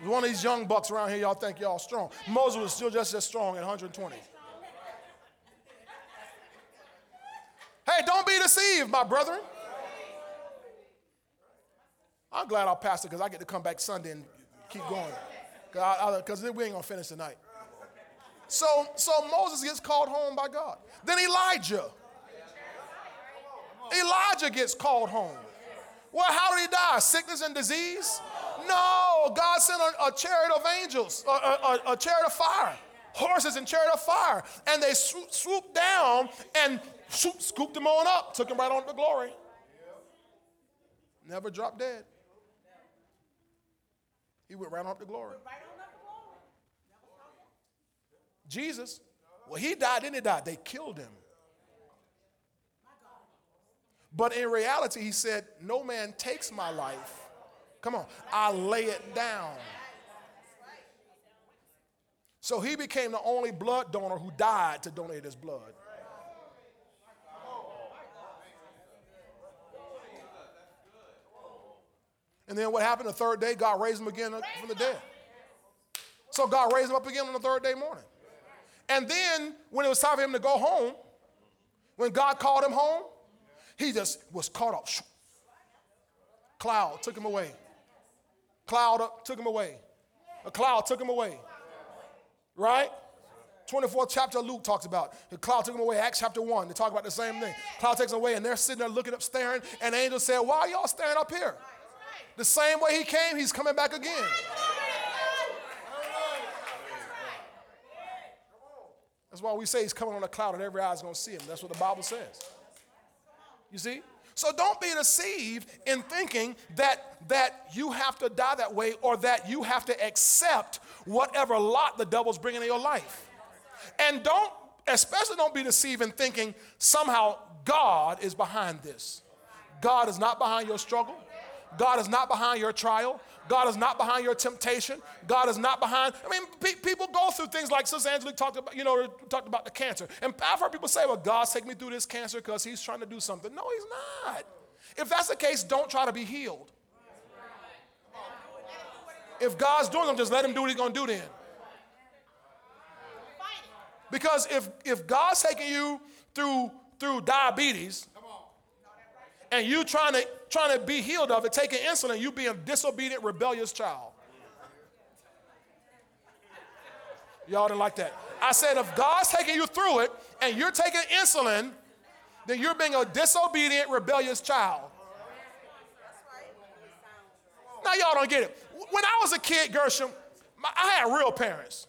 One of these young bucks around here, y'all think y'all strong. Moses was still just as strong at one hundred twenty. Hey, don't be deceived, my brethren. I'm glad I'll pastor because I get to come back Sunday and keep going. Because we ain't going to finish tonight. So, so Moses gets called home by God. Then Elijah. Elijah gets called home. Well, how did he die? Sickness and disease? No, God sent a, a chariot of angels, a, a, a chariot of fire, horses and chariot of fire. And they swoop, swooped down and swoop, scooped him on up, took him right on to glory. Never dropped dead. He went right on up to glory. Jesus, well, he died, then he died. They killed him. But in reality, he said, no man takes my life. Come on, I lay it down. So he became the only blood donor who died to donate his blood. And then what happened the third day? God raised him again from the dead. So God raised him up again on the third day morning. And then when it was time for him to go home, When God called him home, he just was caught up. Cloud took him away. Cloud up, took him away. A cloud took him away. Right? twenty-fourth chapter of Luke talks about the cloud took him away. Acts chapter one, they talk about the same thing. Cloud takes him away, and they're sitting there looking up, staring. And the angel said, "Why are y'all staring up here? The same way he came, he's coming back again." That's why we say he's coming on a cloud, and every eye's going to see him. That's what the Bible says. You see? So don't be deceived in thinking that, that you have to die that way, or that you have to accept whatever lot the devil's bringing in your life. And don't, especially don't be deceived in thinking somehow God is behind this. God is not behind your struggle. God is not behind your trial. God is not behind your temptation. God is not behind. I mean, pe- people go through things like Sister Angelique talked about, you know, talked about the cancer. And I've heard people say, well, God's taking me through this cancer because he's trying to do something. No, he's not. If that's the case, don't try to be healed. If God's doing them, just let him do what he's going to do then. Because if, if God's taking you through, through diabetes, and you trying to trying to be healed of it, taking insulin, you being a disobedient, rebellious child. Y'all didn't like that. I said if God's taking you through it and you're taking insulin, then you're being a disobedient, rebellious child. Now y'all don't get it. When I was a kid, Gershom, my, I had real parents.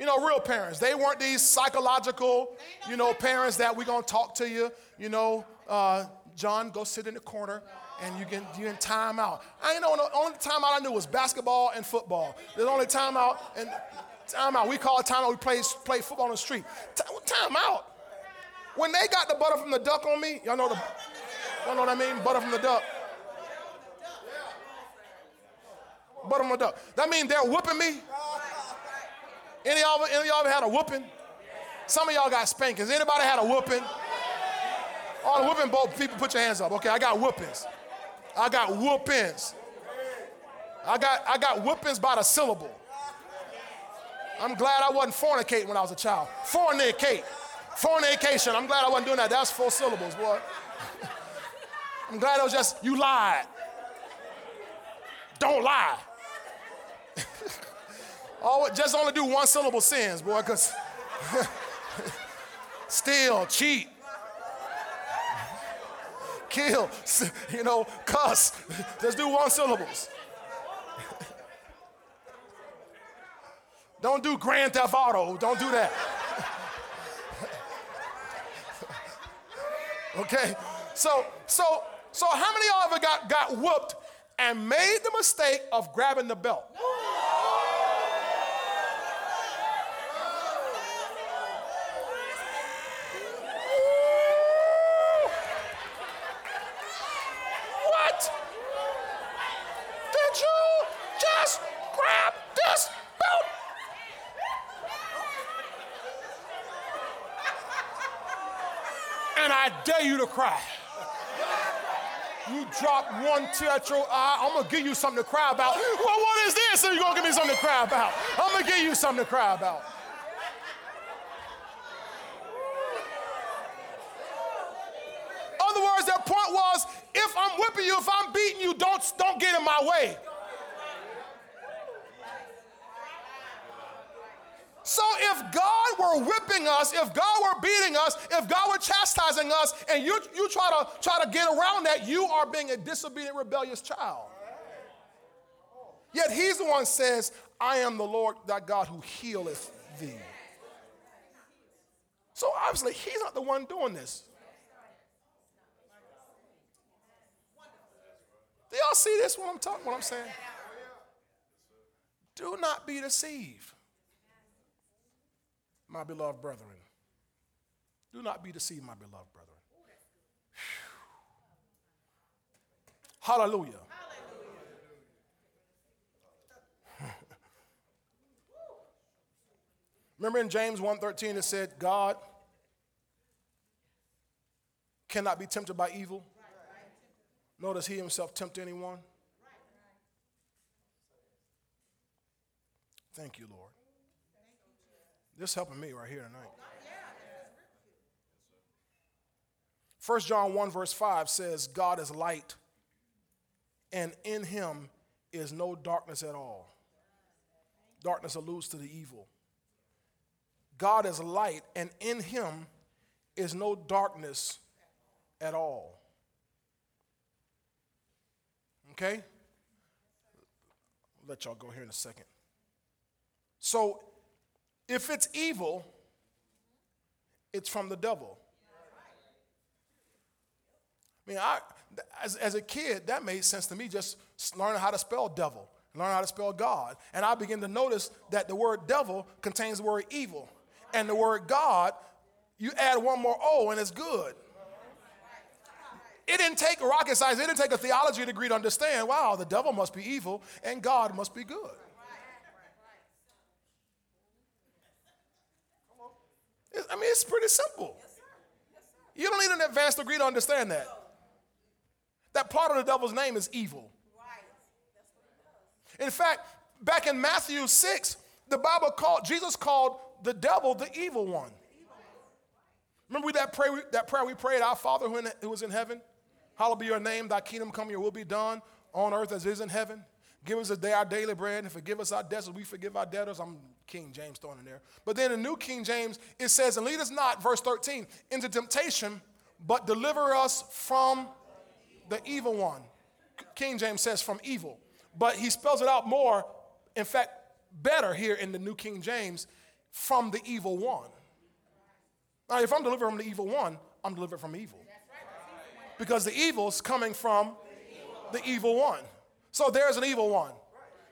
You know, real parents. They weren't these psychological, you know, parents that we're going to talk to you. You know, uh, John, go sit in the corner and you can you in time out. I ain't know, the only time out I knew was basketball and football. The only time out and time out. We call it time out. We play, play football on the street. T- time out. When they got the butter from the duck on me, y'all know, the, y'all know what I mean? Butter from the duck. Butter from the duck. That means they're whooping me. Any of y'all, any of y'all ever had a whooping? Some of y'all got spankings. Anybody had a whooping? All the whooping bowl people, put your hands up. Okay, I got whoopings. I got whoopings. I got I got whoopings by the syllable. I'm glad I wasn't fornicating when I was a child. Fornicate. Fornication. I'm glad I wasn't doing that. That's four syllables, boy. I'm glad it was just, you lied. Don't lie. Oh, just only do one syllable sins, boy, because steal, cheat, kill, you know, cuss. Just do one syllables. Don't do Grand Theft Auto. Don't do that. Okay. So, so, so how many of y'all ever got, got whooped and made the mistake of grabbing the belt? Cry. You drop one tear at your eye, I'm going to give you something to cry about. Well, what is this? So you're going to give me something to cry about. I'm going to give you something to cry about. Other words, their point was, if I'm whipping you, if I'm beating you, don't, don't get in my way. So if God were whipping us, if God were beating us, if God were chastising us, and you you try to try to get around that, you are being a disobedient, rebellious child. Yet he's the one who says, I am the Lord thy God who healeth thee. So obviously he's not the one doing this. Do y'all see this, what I'm talking, what I'm saying? Do not be deceived. My beloved brethren, do not be deceived, my beloved brethren. Hallelujah. Hallelujah. Remember in James one thirteen it said, God cannot be tempted by evil. Nor does he himself tempt anyone. Thank you, Lord. This is helping me right here tonight. First John one verse five says, God is light, and in him is no darkness at all. Darkness alludes to the evil. God is light, and in him is no darkness at all. Okay? I'll let y'all go here in a second. So, if it's evil, it's from the devil. I mean, I, as, as a kid, that made sense to me, just learning how to spell devil, learning how to spell God. And I began to notice that the word devil contains the word evil. And the word God, you add one more O and it's good. It didn't take a rocket science. It didn't take a theology degree to understand, wow, the devil must be evil and God must be good. It's, I mean, it's pretty simple. You don't need an advanced degree to understand that. That part of the devil's name is evil. In fact, back in Matthew six, the Bible called, Jesus called the devil the evil one. Remember that prayer, that prayer we prayed, our Father who is in heaven, hallowed be your name, thy kingdom come, your will be done on earth as it is in heaven. Give us today our daily bread and forgive us our debts as we forgive our debtors. I'm King James throwing in there. But then in the New King James, it says, and lead us not, verse thirteen, into temptation, but deliver us from the evil one. King James says from evil. But he spells it out more, in fact, better here in the New King James, from the evil one. Now, if I'm delivered from the evil one, I'm delivered from evil. Because the evil's coming from the evil one. So there's an evil one.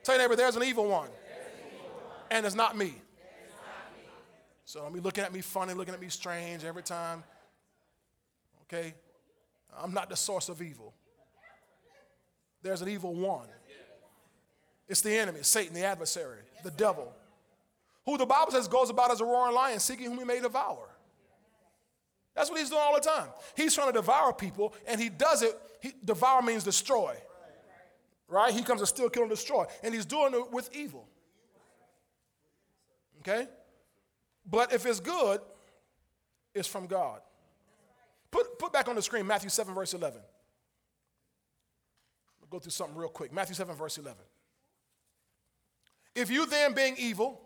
Tell your neighbor, there's an evil one. And it's not me. So don't be looking at me funny, looking at me strange every time. Okay? I'm not the source of evil. There's an evil one. It's the enemy, Satan, the adversary, the devil, who the Bible says goes about as a roaring lion, seeking whom he may devour. That's what he's doing all the time. He's trying to devour people, and he does it. He, devour means destroy, right? He comes to steal, kill, and destroy, and he's doing it with evil, okay? But if it's good, it's from God. Put, put back on the screen Matthew seven, verse eleven. I'll go through something real quick. Matthew seven, verse eleven. If you then being evil...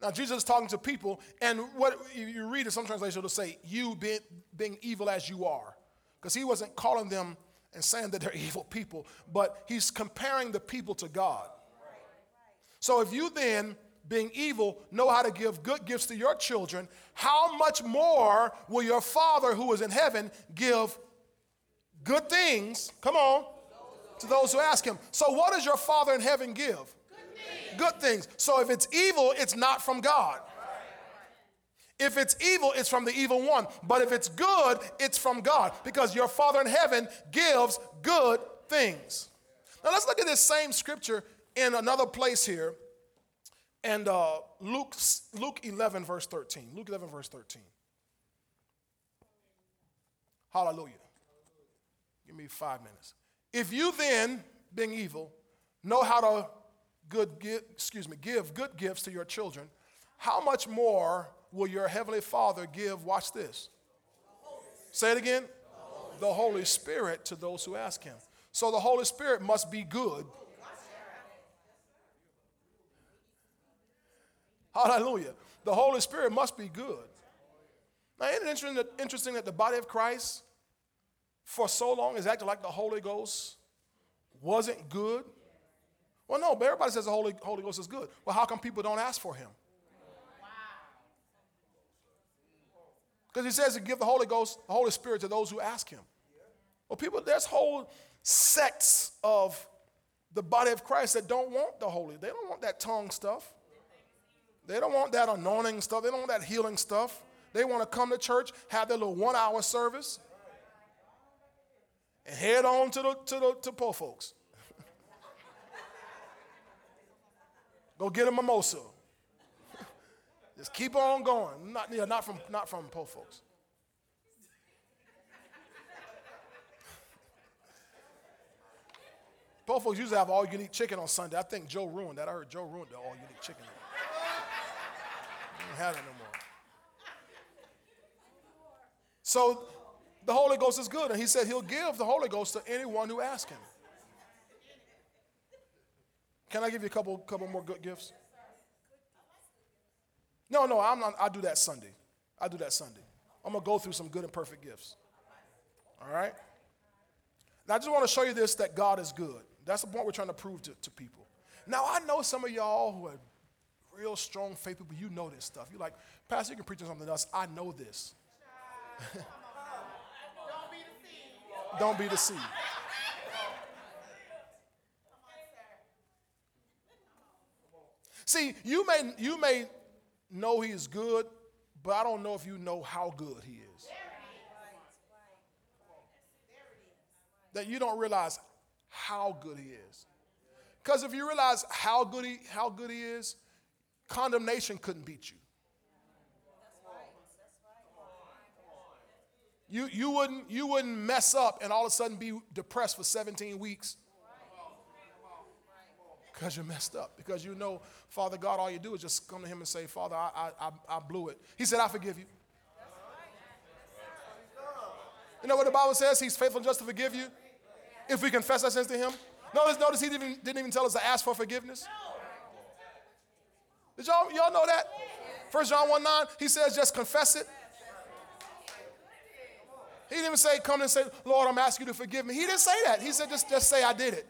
Now, Jesus is talking to people, and what you read in some translations will say, you being, being evil as you are. Because he wasn't calling them and saying that they're evil people, but he's comparing the people to God. So if you then, being evil, know how to give good gifts to your children, how much more will your Father who is in heaven give good things, come on, to those who ask him? So what does your Father in heaven give? Good things. So if it's evil, it's not from God. If it's evil, it's from the evil one. But if it's good, it's from God, because your Father in heaven gives good things. Now let's look at this same scripture in another place here, and uh, Luke Luke eleven verse thirteen. Luke eleven verse thirteen. Hallelujah. Give me five minutes. If you then, being evil, know how to Good, give, excuse me, give good gifts to your children, how much more will your heavenly Father give, watch this, say it again, the Holy, the Holy Spirit. Spirit to those who ask him. So the Holy Spirit must be good. Hallelujah. The Holy Spirit must be good. Now, isn't it interesting that, interesting that the body of Christ for so long has acted like the Holy Ghost wasn't good? Well, no, but everybody says the Holy, Holy Ghost is good. Well, how come people don't ask for him? Because he says to give the Holy Ghost, the Holy Spirit to those who ask him. Well, people, there's whole sects of the body of Christ that don't want the Holy. They don't want that tongue stuff. They don't want that anointing stuff. They don't want that healing stuff. They want to come to church, have their little one-hour service, and head on to the to the to poor folks. Go get a mimosa. Just keep on going. Not, yeah, not from not from poor folks. Poor folks usually have all you can eat chicken on Sunday. I think Joe ruined that. I heard Joe ruined the all you can eat chicken. have it no more. So the Holy Ghost is good, and he said he'll give the Holy Ghost to anyone who asks him. Can I give you a couple couple more good gifts? No, no, I'm not. I do that Sunday. I do that Sunday. I'm going to go through some good and perfect gifts. All right? Now, I just want to show you this, that God is good. That's the point we're trying to prove to, to people. Now, I know some of y'all who are real strong faith people, you know this stuff. You're like, Pastor, you can preach on something else. I know this. Don't be deceived. Don't be deceived. See, you may you may know he is good, but I don't know if you know how good he is. That you don't realize how good he is. Because if you realize how good he how good he is, condemnation couldn't beat you. You you wouldn't you wouldn't mess up and all of a sudden be depressed for seventeen weeks. Because you messed up. Because you know, Father God, all you do is just come to him and say, Father, I I I blew it. He said, I forgive you. You know what the Bible says? He's faithful and just to forgive you if we confess our sins to him. Notice, notice he didn't, didn't even tell us to ask for forgiveness. Did y'all, y'all know that? First John one nine, he says, just confess it. He didn't even say, come and say, Lord, I'm asking you to forgive me. He didn't say that. He said, just, just say, I did it.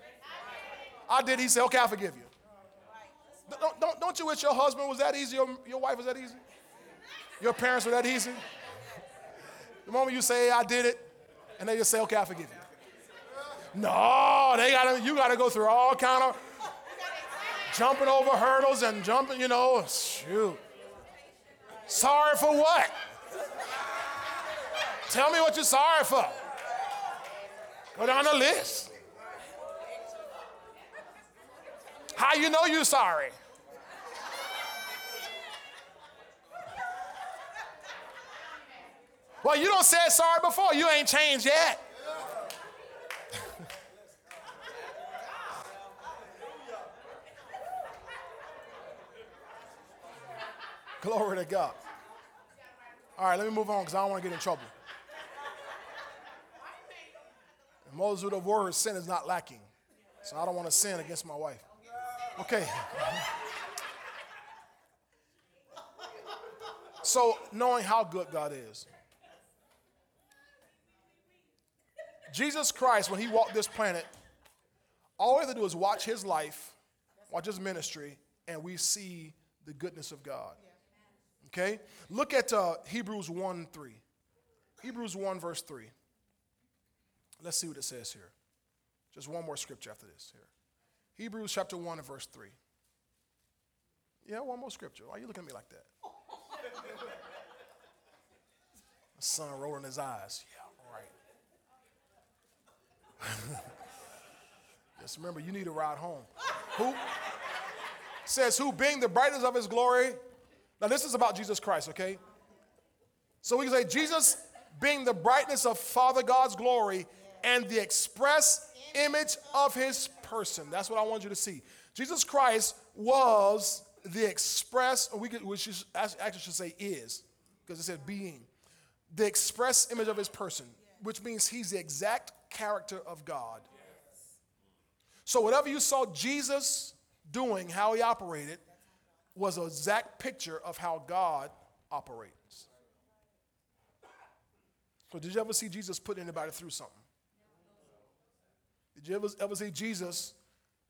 I did. He said, okay, I forgive you. Don't, don't, don't you wish your husband was that easy? Your, your wife was that easy? Your parents were that easy? The moment you say, I did it, and they just say, okay, I forgive you. No, they gotta, you got to go through all kind of jumping over hurdles and jumping, you know, shoot. Sorry for what? Tell me what you're sorry for. Go down the list. How you know you're sorry? Well, you don't say sorry before. You ain't changed yet. Glory to God. All right, let me move on because I don't want to get in trouble. And Moses would have word, sin is not lacking. So I don't want to sin against my wife. Okay. So knowing how good God is. Jesus Christ, when he walked this planet, all we have to do is watch his life, watch his ministry, and we see the goodness of God. Okay? Look at uh, Hebrews one three. Hebrews one, verse three. Let's see what it says here. Just one more scripture after this here. Hebrews chapter one and verse three. Yeah, one more scripture. Why are you looking at me like that? The son rolling his eyes. Yeah, right. Just remember, you need a ride home. Who? Says, who being the brightness of his glory. Now, this is about Jesus Christ, okay? So we can say, Jesus being the brightness of Father God's glory and the express image of his person. That's what I want you to see. Jesus Christ was the express, or we could, we should, actually should say is, because it said being, the express image of his person, which means he's the exact character of God. So whatever you saw Jesus doing, how he operated, was an exact picture of how God operates. So did you ever see Jesus put anybody through something? Did you ever, ever see Jesus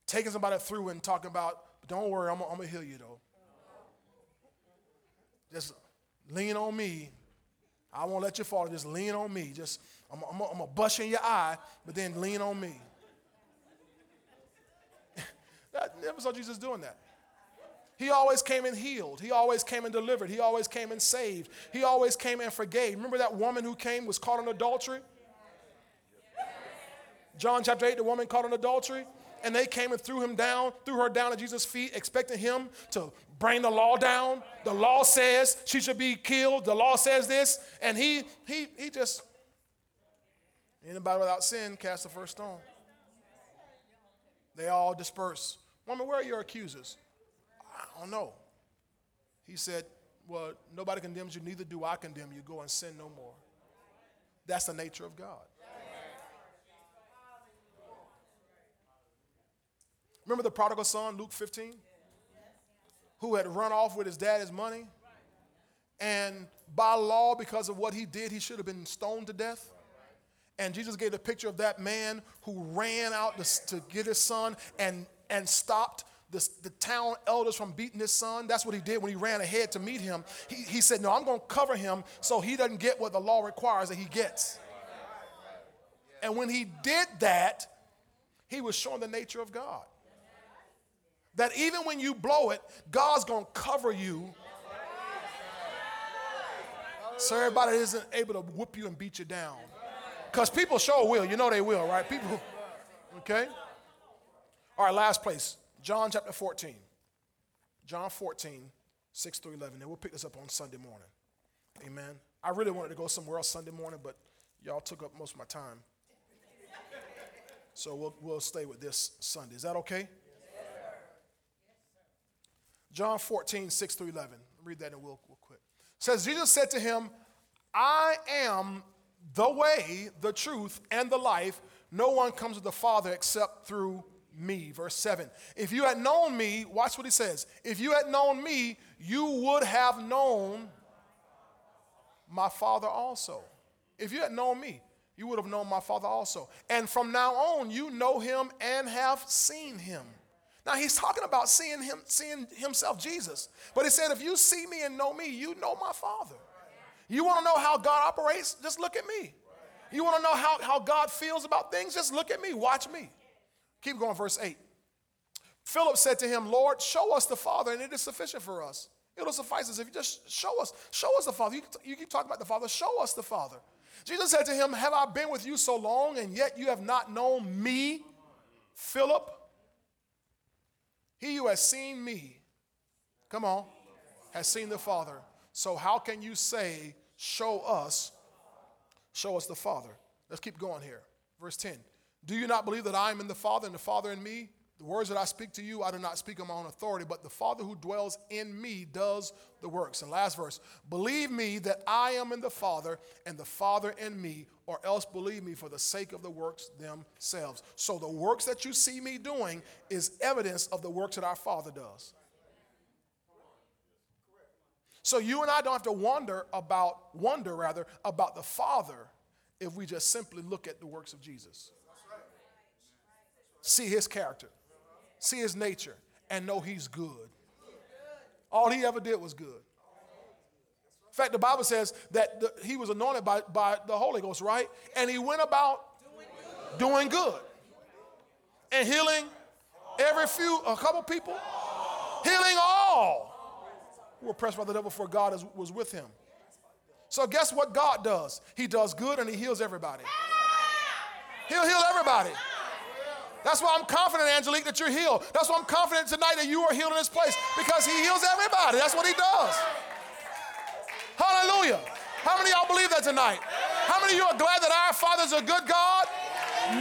taking somebody through and talking about, don't worry, I'm, I'm going to heal you, though. Just lean on me. I won't let you fall. Just lean on me. Just I'm, I'm, I'm going to bush in your eye, but then lean on me. I never saw Jesus doing that. He always came and healed. He always came and delivered. He always came and saved. He always came and forgave. Remember that woman who came was caught in adultery? John chapter eight, the woman caught in adultery, and they came and threw him down, threw her down at Jesus' feet, expecting him to bring the law down. The law says she should be killed. The law says this, and he he he just, anybody without sin cast the first stone. They all dispersed. Woman, where are your accusers? I don't know. He said, well, nobody condemns you, neither do I condemn you. Go and sin no more. That's the nature of God. Remember the prodigal son, Luke fifteen? Who had run off with his dad's money. And by law, because of what he did, he should have been stoned to death. And Jesus gave a picture of that man who ran out to, to get his son and, and stopped the, the town elders from beating his son. That's what he did when he ran ahead to meet him. He, he said, no, I'm going to cover him so he doesn't get what the law requires that he gets. And when he did that, he was showing the nature of God. That even when you blow it, God's going to cover you. So everybody isn't able to whoop you and beat you down. Because people sure will. You know they will, right? People, okay? All right, last place. John chapter fourteen. John fourteen, six through eleven. And we'll pick this up on Sunday morning. Amen. I really wanted to go somewhere else Sunday morning, but y'all took up most of my time. So we'll, we'll stay with this Sunday. Is that okay? John fourteen, six through eleven. Read that and we'll, we'll quit. It says, Jesus said to him, I am the way, the truth, and the life. No one comes to the Father except through me. Verse seven. If you had known me, watch what he says. If you had known me, you would have known my Father also. If you had known me, you would have known my Father also. And from now on, you know him and have seen him. Now, he's talking about seeing him, seeing himself, Jesus. But he said, if you see me and know me, you know my Father. You want to know how God operates? Just look at me. You want to know how, how God feels about things? Just look at me. Watch me. Keep going, verse eight. Philip said to him, Lord, show us the Father, and it is sufficient for us. It will suffice us if you just show us. Show us the Father. You, you keep talking about the Father. Show us the Father. Jesus said to him, have I been with you so long, and yet you have not known me, Philip? He who has seen me, come on, has seen the Father. So how can you say, show us, show us the Father? Let's keep going here. Verse ten. Do you not believe that I am in the Father and the Father in me? The words that I speak to you, I do not speak on my own authority, but the Father who dwells in me does the works. And last verse. Believe me that I am in the Father and the Father in me, or else believe me for the sake of the works themselves. So the works that you see me doing is evidence of the works that our Father does. So you and I don't have to wonder about, wonder rather, about the Father if we just simply look at the works of Jesus. See his character. See his nature and know he's good. All he ever did was good. In fact, the Bible says that the, he was anointed by, by the Holy Ghost, right? And he went about doing good, doing good. And healing every few, a couple people. All. Healing all who were oppressed by the devil, for God is, was with him. So guess what God does? He does good and he heals everybody. He'll heal everybody. That's why I'm confident, Angelique, that you're healed. That's why I'm confident tonight that you are healed in this place, because he heals everybody. That's what he does. Hallelujah. How many of y'all believe that tonight? How many of you are glad that our Father is a good God?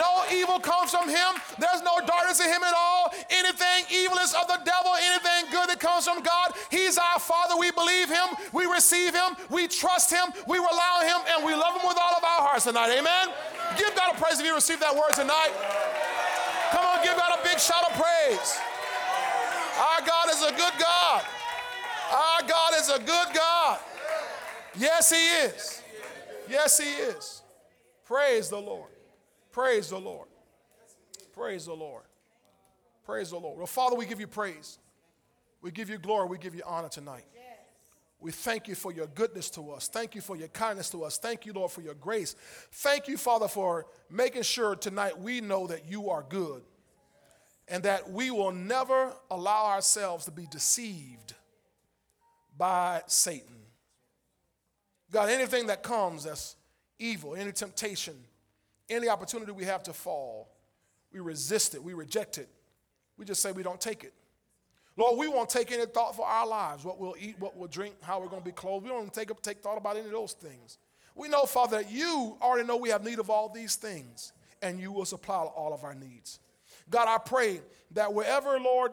No evil comes from him. There's no darkness in him at all. Anything evil is of the devil. Anything good that comes from God, he's our Father. We believe him. We receive him. We trust him. We rely on him. And we love him with all of our hearts tonight. Amen? Amen. Give God a praise if you receive that word tonight. Come on, give God a big shout of praise. Our God is a good God. Our God is a good God. Yes, he is. Yes, he is. Praise the Lord. Praise the Lord. Praise the Lord. Praise the Lord. Well, Father, we give you praise. We give you glory. We give you honor tonight. We thank you for your goodness to us. Thank you for your kindness to us. Thank you, Lord, for your grace. Thank you, Father, for making sure tonight we know that you are good and that we will never allow ourselves to be deceived by Satan. God, anything that comes that's evil, any temptation, any opportunity we have to fall, we resist it, we reject it. We just say we don't take it. Lord, we won't take any thought for our lives, what we'll eat, what we'll drink, how we're going to be clothed. We don't take, take thought about any of those things. We know, Father, that you already know we have need of all these things, and you will supply all of our needs. God, I pray that wherever, Lord,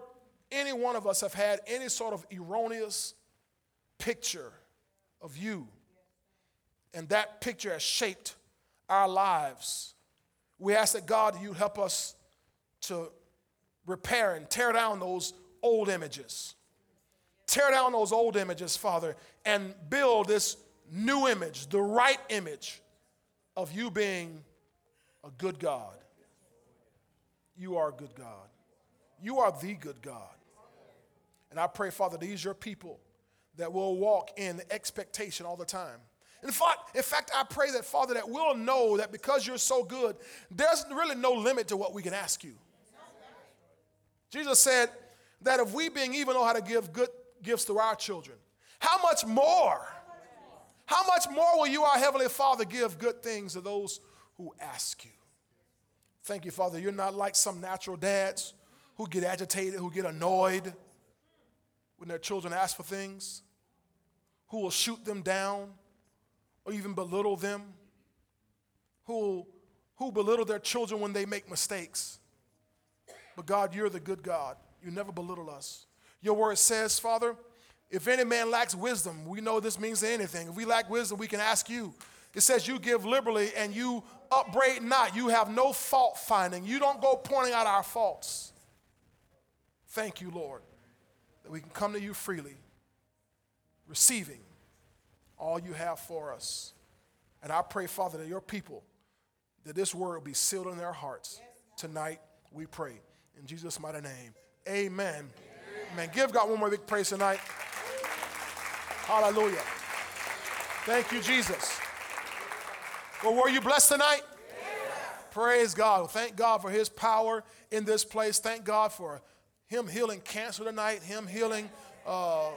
any one of us have had any sort of erroneous picture of you. And that picture has shaped our lives. We ask that, God, you help us to repair and tear down those old images. Tear down those old images, Father, and build this new image, the right image of you being a good God. You are a good God. You are the good God. And I pray, Father, these are your people that will walk in expectation all the time. In fact, in fact, I pray that, Father, that we'll know that because you're so good, there's really no limit to what we can ask you. Jesus said that if we being evil know how to give good gifts to our children, how much more, how much more will you, our Heavenly Father, give good things to those who ask you? Thank you, Father. You're not like some natural dads who get agitated, who get annoyed when their children ask for things, who will shoot them down, or even belittle them, who, who belittle their children when they make mistakes. But God, you're the good God. You never belittle us. Your word says, Father, if any man lacks wisdom, we know this means anything. If we lack wisdom, we can ask you. It says you give liberally and you upbraid not. You have no fault finding. You don't go pointing out our faults. Thank you, Lord, that we can come to you freely, receiving all you have for us. And I pray, Father, that your people, that this word will be sealed in their hearts. Tonight we pray in Jesus' mighty name. Amen. Amen. Amen. Give God one more big praise tonight. Hallelujah. Thank you, Jesus. Well, were you blessed tonight? Yes. Praise God. Thank God for his power in this place. Thank God for him healing cancer tonight, him healing... Uh,